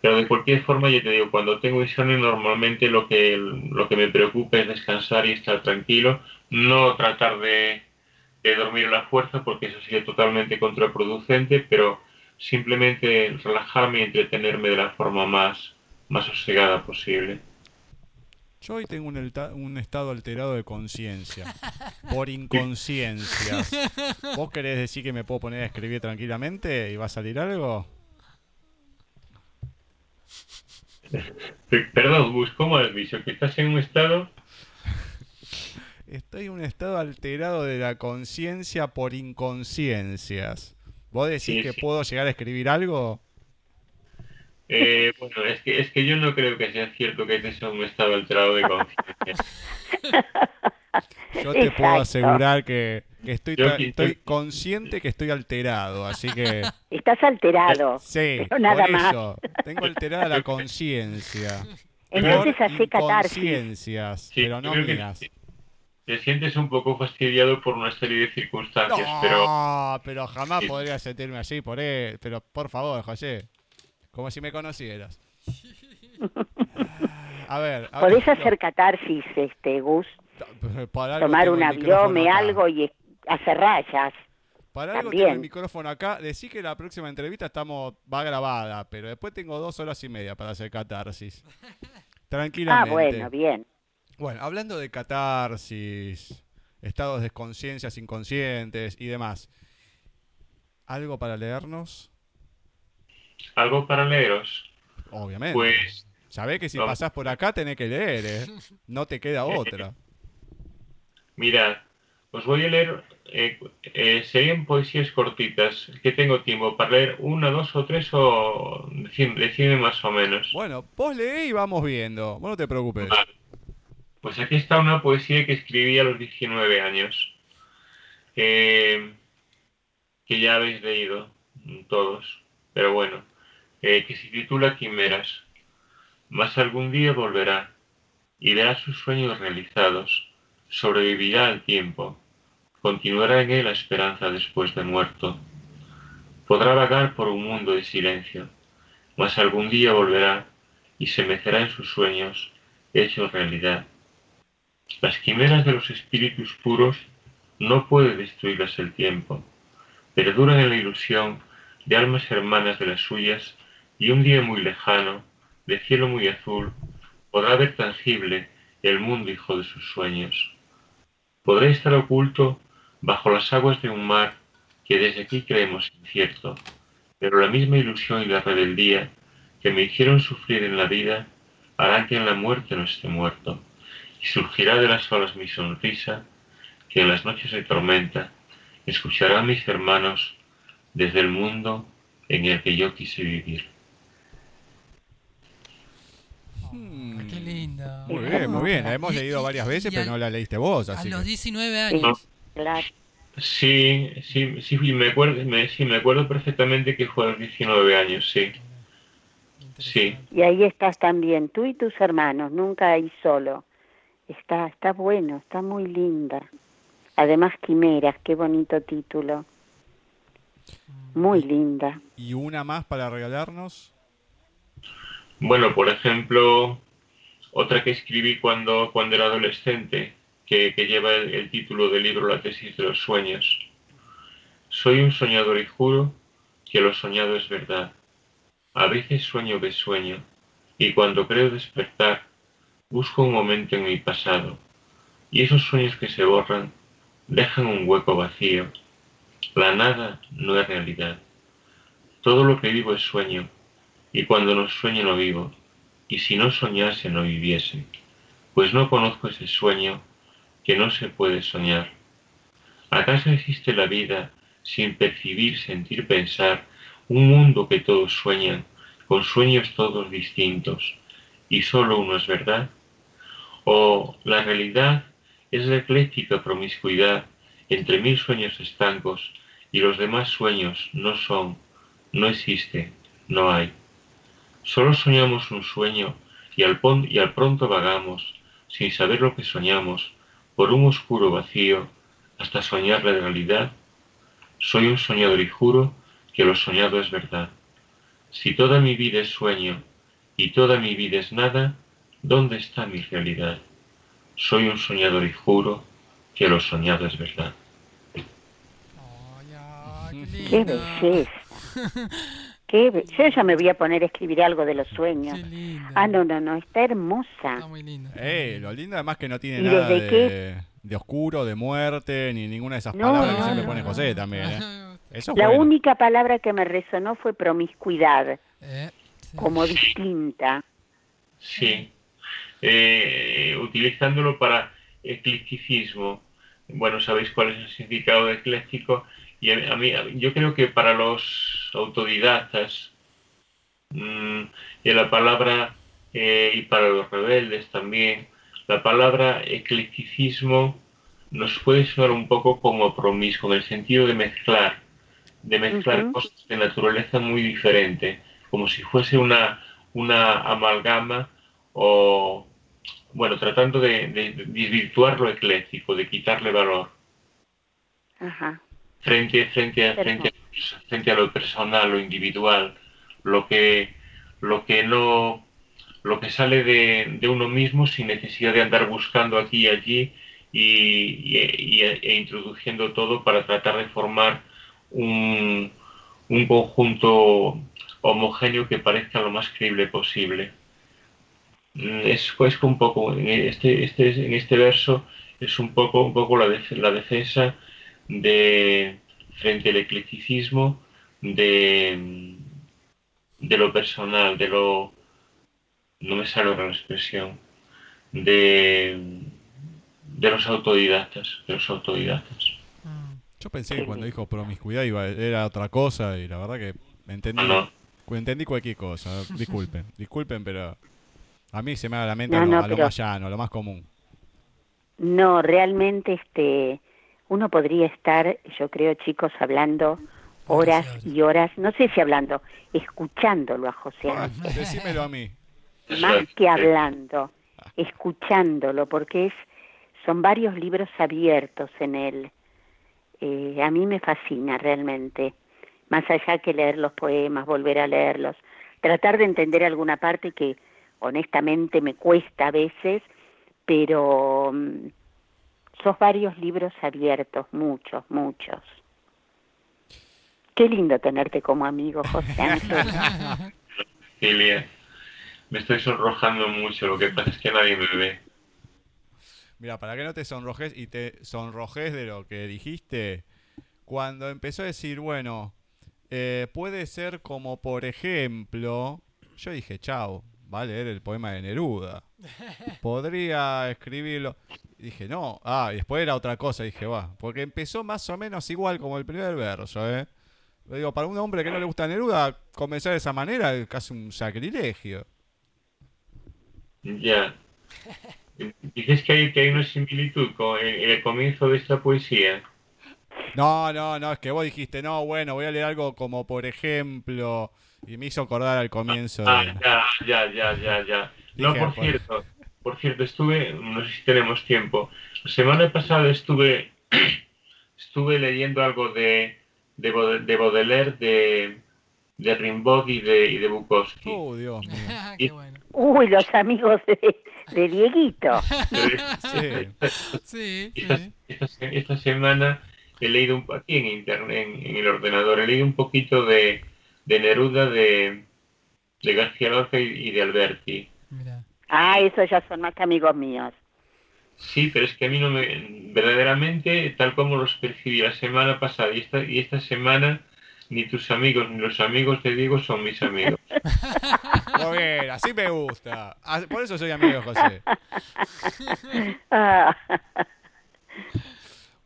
Pero de cualquier forma, ya te digo, cuando tengo insomnio normalmente lo que, lo que me preocupa es descansar y estar tranquilo, no tratar de, de dormir a la fuerza, porque eso sería totalmente contraproducente, pero simplemente relajarme y entretenerme de la forma más, más sosegada posible. Yo hoy tengo un, elta- un estado alterado de conciencia, por inconsciencias. ¿Vos querés decir que me puedo poner a escribir tranquilamente y va a salir algo? Perdón, Bus, ¿cómo has dicho? ¿Que estás en un estado...? Estoy en un estado alterado de la conciencia por inconsciencias. ¿Vos decís sí, que sí. puedo llegar a escribir algo? Eh, bueno, es que, es que yo no creo que sea cierto que estés en un estado alterado de conciencia. Yo te Exacto. puedo asegurar que, que estoy, yo, estoy consciente que estoy alterado, así que... Estás alterado, sí, pero nada por eso. Más. Tengo alterada la conciencia. Entonces hace catarsis. Sí, pero no miras. Que te sientes un poco fastidiado por una serie de circunstancias, no, pero... No, pero jamás sí. podría sentirme así, por él. Pero por favor, José... Como si me conocieras. A ver, a ver. Podés hacer catarsis, este, Gus. Tomar un avión, algo y hacer rayas. Para algo tengo el micrófono acá. Decí que la próxima entrevista estamos va grabada, pero después tengo dos horas y media para hacer catarsis. Tranquilamente. Ah, bueno, bien. Bueno, hablando de catarsis, estados de conciencias inconscientes y demás. ¿Algo para leernos? Algo para leeros. Obviamente. Pues, sabés que si no, pasás por acá tenés que leer, ¿eh? No te queda otra. Mirad, os voy a leer, eh, eh, serían poesías cortitas, que tengo tiempo para leer una, dos o tres o decime más o menos. Bueno, vos leé y vamos viendo, vos no te preocupes. Vale. Pues aquí está una poesía que escribí a los diecinueve años, eh, que ya habéis leído todos. Pero bueno, eh, que se titula Quimeras. Mas algún día volverá y verá sus sueños realizados. Sobrevivirá al tiempo. Continuará en él la esperanza después de muerto. Podrá vagar por un mundo de silencio. Mas algún día volverá y se mecerá en sus sueños, hechos realidad. Las quimeras de los espíritus puros no puede destruirlas el tiempo. Perduran en la ilusión de almas hermanas de las suyas, y un día muy lejano, de cielo muy azul, podrá ver tangible el mundo hijo de sus sueños. Podrá estar oculto bajo las aguas de un mar que desde aquí creemos incierto, pero la misma ilusión y la rebeldía que me hicieron sufrir en la vida harán que en la muerte no esté muerto, y surgirá de las olas mi sonrisa, que en las noches de tormenta escuchará a mis hermanos desde el mundo en el que yo quise vivir. Hmm. Qué linda. Muy bien, muy bien. La hemos y, leído y, varias veces, pero al, no la leíste vos. Así a los diecinueve años. No. Claro. Sí, sí, sí, me acuerdo, me, sí, me acuerdo perfectamente que fue a los diecinueve años, sí. Sí. Y ahí estás también, tú y tus hermanos, nunca ahí solo. Está, está bueno, está muy linda. Además, Quimeras, qué bonito título. Muy linda. ¿Y una más para regalarnos? Bueno, por ejemplo, otra que escribí cuando, cuando era adolescente, que, que lleva el, el título del libro La tesis de los sueños. Soy un soñador y juro que lo soñado es verdad. A veces sueño que sueño, y cuando creo despertar, busco un momento en mi pasado, y esos sueños que se borran dejan un hueco vacío. La nada no es realidad. Todo lo que vivo es sueño, y cuando no sueño no vivo, y si no soñase no viviese, pues no conozco ese sueño que no se puede soñar. ¿Acaso existe la vida sin percibir, sentir, pensar, un mundo que todos sueñan, con sueños todos distintos, y solo uno es verdad? ¿O la realidad es la ecléctica promiscuidad entre mil sueños estancos y los demás sueños no son, no existen, no hay? Solo soñamos un sueño y al, pon- y al pronto vagamos, sin saber lo que soñamos, por un oscuro vacío, hasta soñar la realidad. Soy un soñador y juro que lo soñado es verdad. Si toda mi vida es sueño y toda mi vida es nada, ¿dónde está mi realidad? Soy un soñador y juro que lo soñado es verdad. Oh, ya, ¡qué belleza! Qué be- Yo ya me voy a poner a escribir algo de los sueños. Qué linda. Ah, no, no, no, está hermosa. Está muy linda. Eh, lo lindo además que no tiene nada de, qué? de oscuro, de muerte, ni ninguna de esas no, palabras no, que siempre no, pone no, José no, también, ¿eh? Eso la bueno. única palabra que me resonó fue promiscuidad, eh, sí. como distinta. Sí, eh, utilizándolo para eclecticismo. Bueno, sabéis cuál es el significado de ecléctico. Y a mí, yo creo que para los autodidactas mmm, y la palabra, eh, y para los rebeldes también, la palabra eclecticismo nos puede sonar un poco como promiscuo, en el sentido de mezclar. de mezclar uh-huh. cosas de naturaleza muy diferente, como si fuese una, una amalgama, o, bueno, tratando de, de, de desvirtuar lo ecléctico, de quitarle valor. Ajá. Frente, frente, a, frente, a, frente a lo personal, lo individual, lo que, lo que, no, lo que sale de, de uno mismo sin necesidad de andar buscando aquí y allí y, y, y, e introduciendo todo para tratar de formar Un, un conjunto homogéneo que parezca lo más creíble posible. Es, es un poco en este, este, en este verso es un poco, un poco la, def, la defensa de frente al eclecticismo de, de lo personal, de lo no me sale la expresión de de los autodidactas, de los autodidactas. Yo pensé que cuando dijo promiscuidad iba, era otra cosa, y la verdad que entendí, no. entendí cualquier cosa. Disculpen, disculpen, pero a mí se me da la mente no, no, a lo más llano, a lo más común. No, realmente este, uno podría estar, yo creo, chicos, hablando horas y horas, no sé si hablando, escuchándolo a José Ángel. Ah, decímelo a mí. Más que hablando, escuchándolo, porque es son varios libros abiertos en él. Eh, a mí me fascina realmente, más allá que leer los poemas, volver a leerlos, tratar de entender alguna parte que honestamente me cuesta a veces, pero um, son varios libros abiertos, muchos, muchos. Qué lindo tenerte como amigo, José Ángel. Cecilia, me estoy sonrojando mucho, lo que pasa es que nadie me ve. Mira, para que no te sonrojes, y te sonrojes de lo que dijiste, cuando empezó a decir, bueno, eh, puede ser como, por ejemplo, yo dije, chao, va a leer el poema de Neruda, podría escribirlo, y dije, no, ah, y después era otra cosa, y dije, va, porque empezó más o menos igual como el primer verso, ¿eh? Yo digo, para un hombre que no le gusta Neruda, comenzar de esa manera es casi un sacrilegio. Ya. Yeah. Dices que hay, que hay una similitud con el, el comienzo de esta poesía. No, no, no, es que vos dijiste, no, bueno, voy a leer algo como, por ejemplo, y me hizo acordar al comienzo. Ah, de... ah ya, ya, ya, ya, ya. No, por pues... cierto, por cierto, estuve, no sé si tenemos tiempo, la semana pasada estuve, estuve leyendo algo de, de, de Baudelaire, de, de Rimbaud y de, y de Bukowski. Oh, Dios mío. Qué bueno. Uy, los amigos de... de Dieguito. Sí, sí, esta, sí. Esta, esta semana he leído un, aquí en internet, en, en el ordenador, he leído un poquito de, de Neruda, de, de García Lorca y, y de Alberti. Mirá. Ah, esos ya son más que amigos míos. Sí, pero es que a mí no me... Verdaderamente, tal como los percibí la semana pasada y esta, y esta semana... Ni tus amigos, ni los amigos de Diego son mis amigos. Muy bien, así me gusta. Por eso soy amigo, José.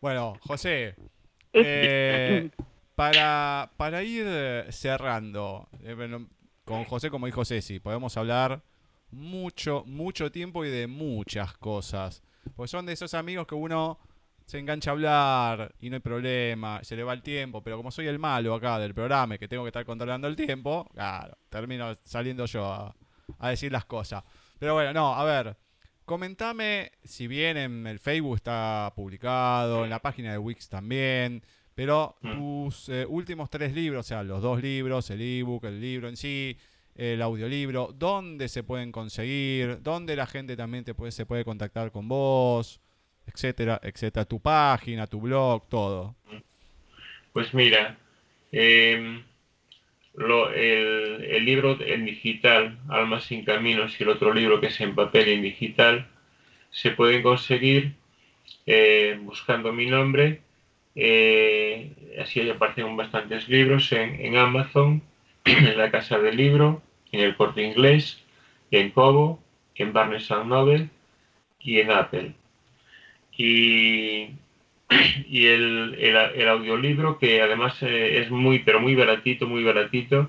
Bueno, José, eh, para, para ir cerrando, eh, bueno, con José, como dijo Ceci, podemos hablar mucho, mucho tiempo y de muchas cosas. Porque son de esos amigos que uno... se engancha a hablar y no hay problema, se le va el tiempo, pero como soy el malo acá del programa que tengo que estar controlando el tiempo, claro, termino saliendo yo a, a decir las cosas. Pero bueno, no, a ver, comentame, si bien en el Facebook está publicado, en la página de Wix también, pero tus eh, últimos tres libros, o sea, los dos libros, el ebook, el libro en sí, el audiolibro, ¿dónde se pueden conseguir? ¿Dónde la gente también te puede, se puede contactar con vos? Etcétera, etcétera, tu página, tu blog, todo. Pues mira, eh, lo, el, el libro en digital, Almas sin Caminos, y el otro libro que es en papel y en digital, se pueden conseguir eh, buscando mi nombre. Eh, así aparecen bastantes libros en, en Amazon, en la Casa del Libro, en el Corte Inglés, en Cobo, en Barnes and Noble y en Apple. Y, y el, el, el audiolibro, que además eh, es muy, pero muy baratito, muy baratito.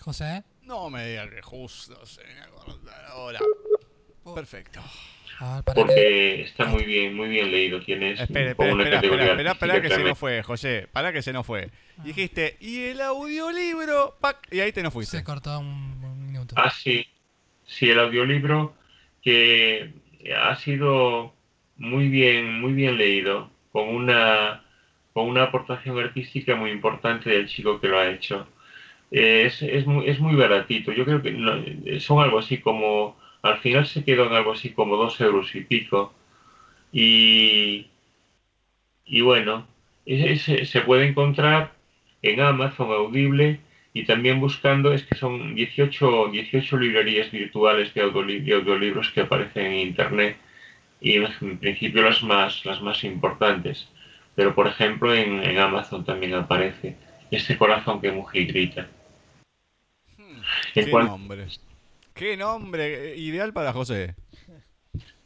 ¿José? No me digas que justo se me acordó ahora. Oh. Perfecto. Ah, porque está muy bien, muy bien leído. Tienes espera, espera, una espera, categoría espera, espera, espera que se nos fue, José. Para que se nos fue. Ah. Dijiste, y el audiolibro, ¡pac! Y ahí te nos fuiste. Se cortó un, un minuto. Ah, sí. Sí, el audiolibro que ha sido muy bien, muy bien leído, con una con una aportación artística muy importante del chico que lo ha hecho. Eh, es, es, muy, es muy baratito, yo creo que no, son algo así como, al final se quedó en algo así como dos euros y pico. Y, y bueno, es, es, se puede encontrar en Amazon Audible. Y también buscando, es que son dieciocho, dieciocho librerías virtuales de, audiolib- de audiolibros que aparecen en internet, y en principio las más las más importantes, pero por ejemplo en, en Amazon también aparece Este Corazón que Muge y Grita. Hmm, qué cual... nombre qué nombre ideal para José.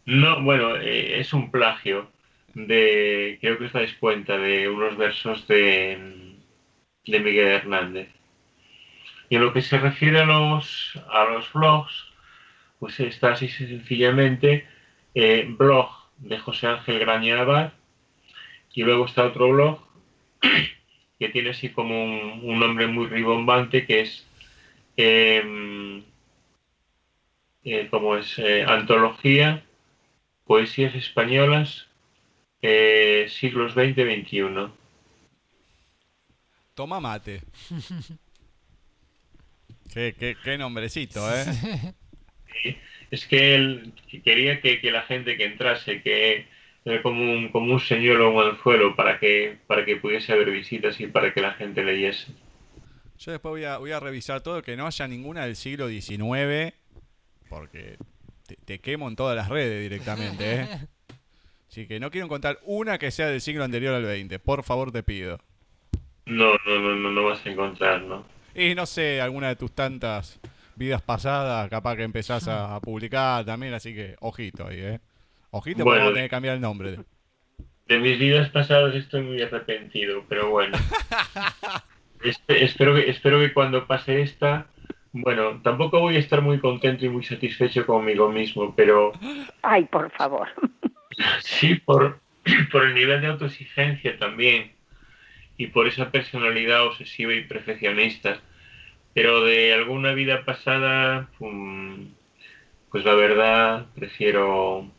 No, bueno, eh, es un plagio de, creo que os dais cuenta, de unos versos de de Miguel Hernández. Y en lo que se refiere a los, a los blogs, pues está así sencillamente, eh, blog de José Ángel Graña Abad, y luego está otro blog que tiene así como un, un nombre muy ribombante, que es, eh, eh, como es, eh, Antología, Poesías Españolas, eh, siglos veinte veintiuno. Toma mate. Qué, qué, qué nombrecito, ¿eh? Sí. Es que él quería que, que la gente que entrase, que era como un, como un señuelo o un anzuelo para que, para que pudiese haber visitas y para que la gente leyese. Yo después voy a, voy a revisar todo, que no haya ninguna del siglo diecinueve, porque te, te quemo en todas las redes directamente, ¿eh? Así que no quiero encontrar una que sea del siglo anterior al veinte, por favor te pido. No, no, no, no, no vas a encontrar, ¿no? Y no sé, alguna de tus tantas vidas pasadas, capaz que empezás a, a publicar también, así que ojito ahí, ¿eh? Ojito, bueno, porque vamos a tener que cambiar el nombre. De mis vidas pasadas estoy muy arrepentido, pero bueno. este, espero, que, espero que cuando pase esta... Bueno, tampoco voy a estar muy contento y muy satisfecho conmigo mismo, pero... Ay, por favor. Sí, por, por el nivel de autoexigencia también y por esa personalidad obsesiva y perfeccionista, pero de alguna vida pasada, pues la verdad prefiero,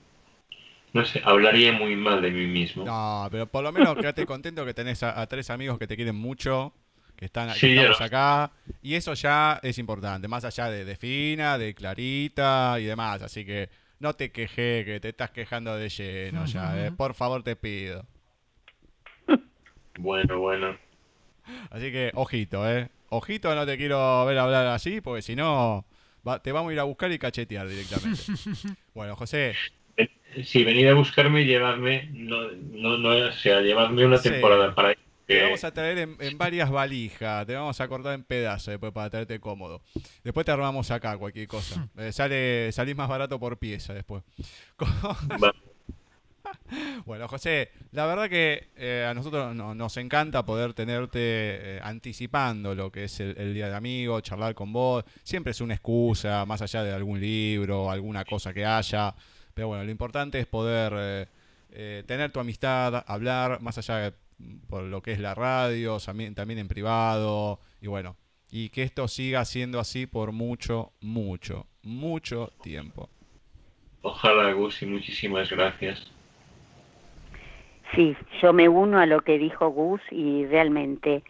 no sé, hablaría muy mal de mí mismo. No, pero por lo menos quédate contento que tenés a, a tres amigos que te quieren mucho, que están sí, que estamos acá, y eso ya es importante, más allá de, de Fina, de Clarita y demás, así que no te quejes, que te estás quejando de lleno uh-huh. ya, eh. por favor te pido. Bueno, bueno. Así que, ojito, eh. Ojito, no te quiero ver hablar así, porque si no, va, te vamos a ir a buscar y cachetear directamente. Bueno, José. Sí, venid a buscarme y llevarme, no, no, no, o sea, llevarme una sí. temporada para ir. Te vamos a traer en, en varias valijas, te vamos a cortar en pedazos después para traerte cómodo. Después te armamos acá cualquier cosa. Eh, sale, salís más barato por pieza después. Bueno, José, la verdad que eh, a nosotros no, nos encanta poder tenerte eh, anticipando lo que es el, el Día de Amigo, charlar con vos. Siempre es una excusa, más allá de algún libro, alguna cosa que haya. Pero bueno, lo importante es poder eh, eh, tener tu amistad, hablar, más allá de por lo que es la radio, también en privado, y bueno, y que esto siga siendo así por mucho, mucho, mucho tiempo. Ojalá, Gusi, muchísimas gracias. Sí, yo me uno a lo que dijo Gus y realmente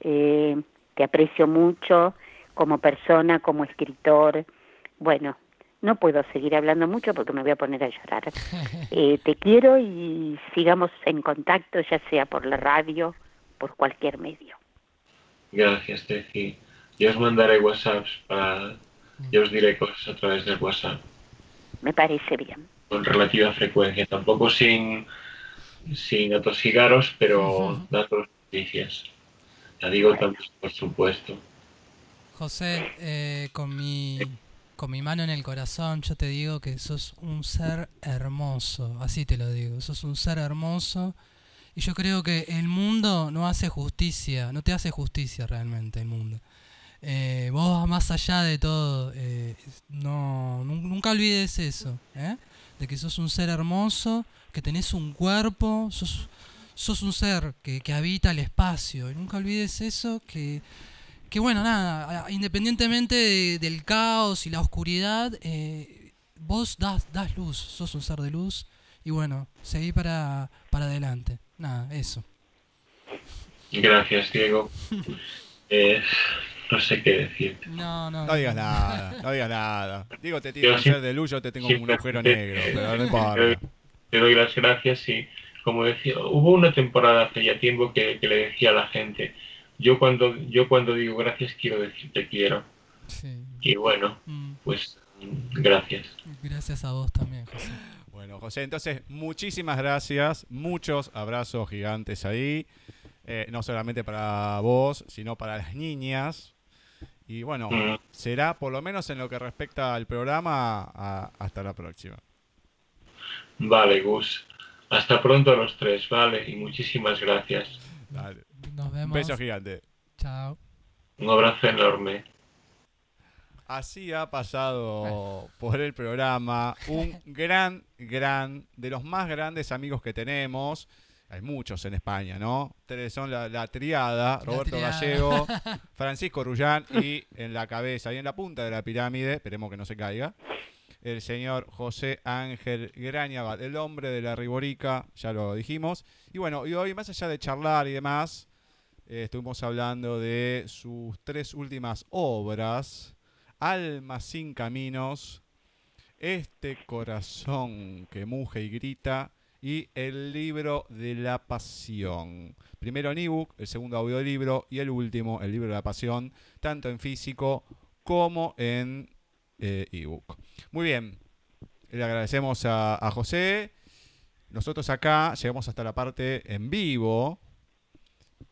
eh, te aprecio mucho como persona, como escritor. Bueno, no puedo seguir hablando mucho porque me voy a poner a llorar. Eh, te quiero y sigamos en contacto, ya sea por la radio, por cualquier medio. Gracias, Teci. Yo os mandaré WhatsApps, para... yo os diré cosas a través del WhatsApp. Me parece bien. Con relativa frecuencia, tampoco sin... sin atosigaros, pero uh-huh. datos noticias. La digo bueno. tanto, por supuesto. José, eh, con mi con mi mano en el corazón, yo te digo que sos un ser hermoso. Así te lo digo, sos un ser hermoso. Y yo creo que el mundo no hace justicia, no te hace justicia realmente el mundo. Eh, vos, más allá de todo, eh, no nunca olvides eso, ¿eh? De que sos un ser hermoso, que tenés un cuerpo, sos, sos un ser que, que habita el espacio. Y nunca olvides eso, que, que bueno, nada, independientemente de, del caos y la oscuridad, eh, vos das, das luz, sos un ser de luz, y bueno, seguí para, para adelante. Nada, eso. Gracias, Diego. eh... No sé qué decirte. No, no, no digas nada, no digas nada. Digo, te tiro un ser de luz, yo te tengo como un agujero negro, pero no importa. Te doy las gracias y, como decía, hubo una temporada hace ya tiempo que, que le decía a la gente, yo cuando yo cuando digo gracias quiero decir te quiero. Sí. Y bueno, mm. pues gracias. Gracias a vos también, José. Bueno, José, entonces muchísimas gracias, muchos abrazos gigantes ahí, eh, no solamente para vos, sino para las niñas. Y bueno, será por lo menos en lo que respecta al programa a, hasta la próxima. Vale, Gus. Hasta pronto a los tres, vale. Y muchísimas gracias. Dale. Nos vemos. Un beso gigante. Chao. Un abrazo enorme. Así ha pasado por el programa un gran, gran, de los más grandes amigos que tenemos. Hay muchos en España, ¿no? Tres son la, la triada, Roberto la triada. Gallego, Francisco Rullán y en la cabeza y en la punta de la pirámide, esperemos que no se caiga, el señor José Ángel Graña Abad, el hombre de la Reborica, ya lo dijimos. Y bueno, y hoy más allá de charlar y demás, eh, estuvimos hablando de sus tres últimas obras, Almas sin caminos, Este corazón que muge y grita, y el libro de la pasión. Primero en ebook, el segundo audiolibro y el último, el libro de la pasión, tanto en físico como en eh, ebook. Muy bien, le agradecemos a, a José. Nosotros acá llegamos hasta la parte en vivo.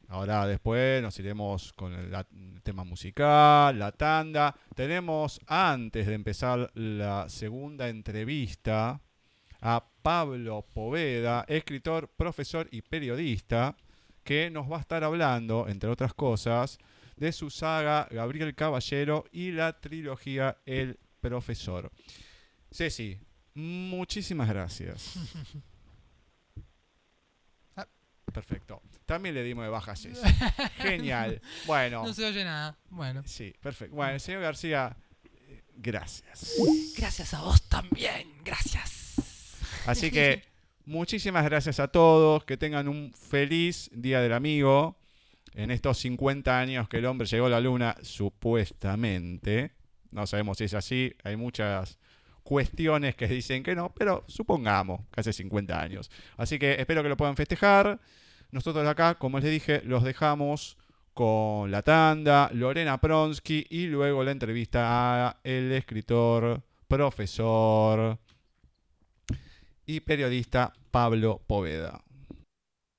Ahora después nos iremos con el, la, el tema musical, la tanda. Tenemos, antes de empezar la segunda entrevista, a Pablo Poveda, escritor, profesor y periodista, que nos va a estar hablando, entre otras cosas, de su saga Gabriel Caballero y la trilogía El Profesor. Ceci, muchísimas gracias. Perfecto. También le dimos de baja Jess. Genial. Bueno. No se oye nada. Bueno. Sí, perfecto. Bueno, señor García, gracias. Gracias a vos también. Gracias. Así que muchísimas gracias a todos. Que tengan un feliz Día del Amigo. En estos cincuenta años que el hombre llegó a la luna, supuestamente. No sabemos si es así. Hay muchas cuestiones que dicen que no, pero supongamos que hace cincuenta años. Así que espero que lo puedan festejar. Nosotros acá, como les dije, los dejamos con la tanda, Lorena Pronsky y luego la entrevista a el escritor, profesor y periodista Pablo Poveda.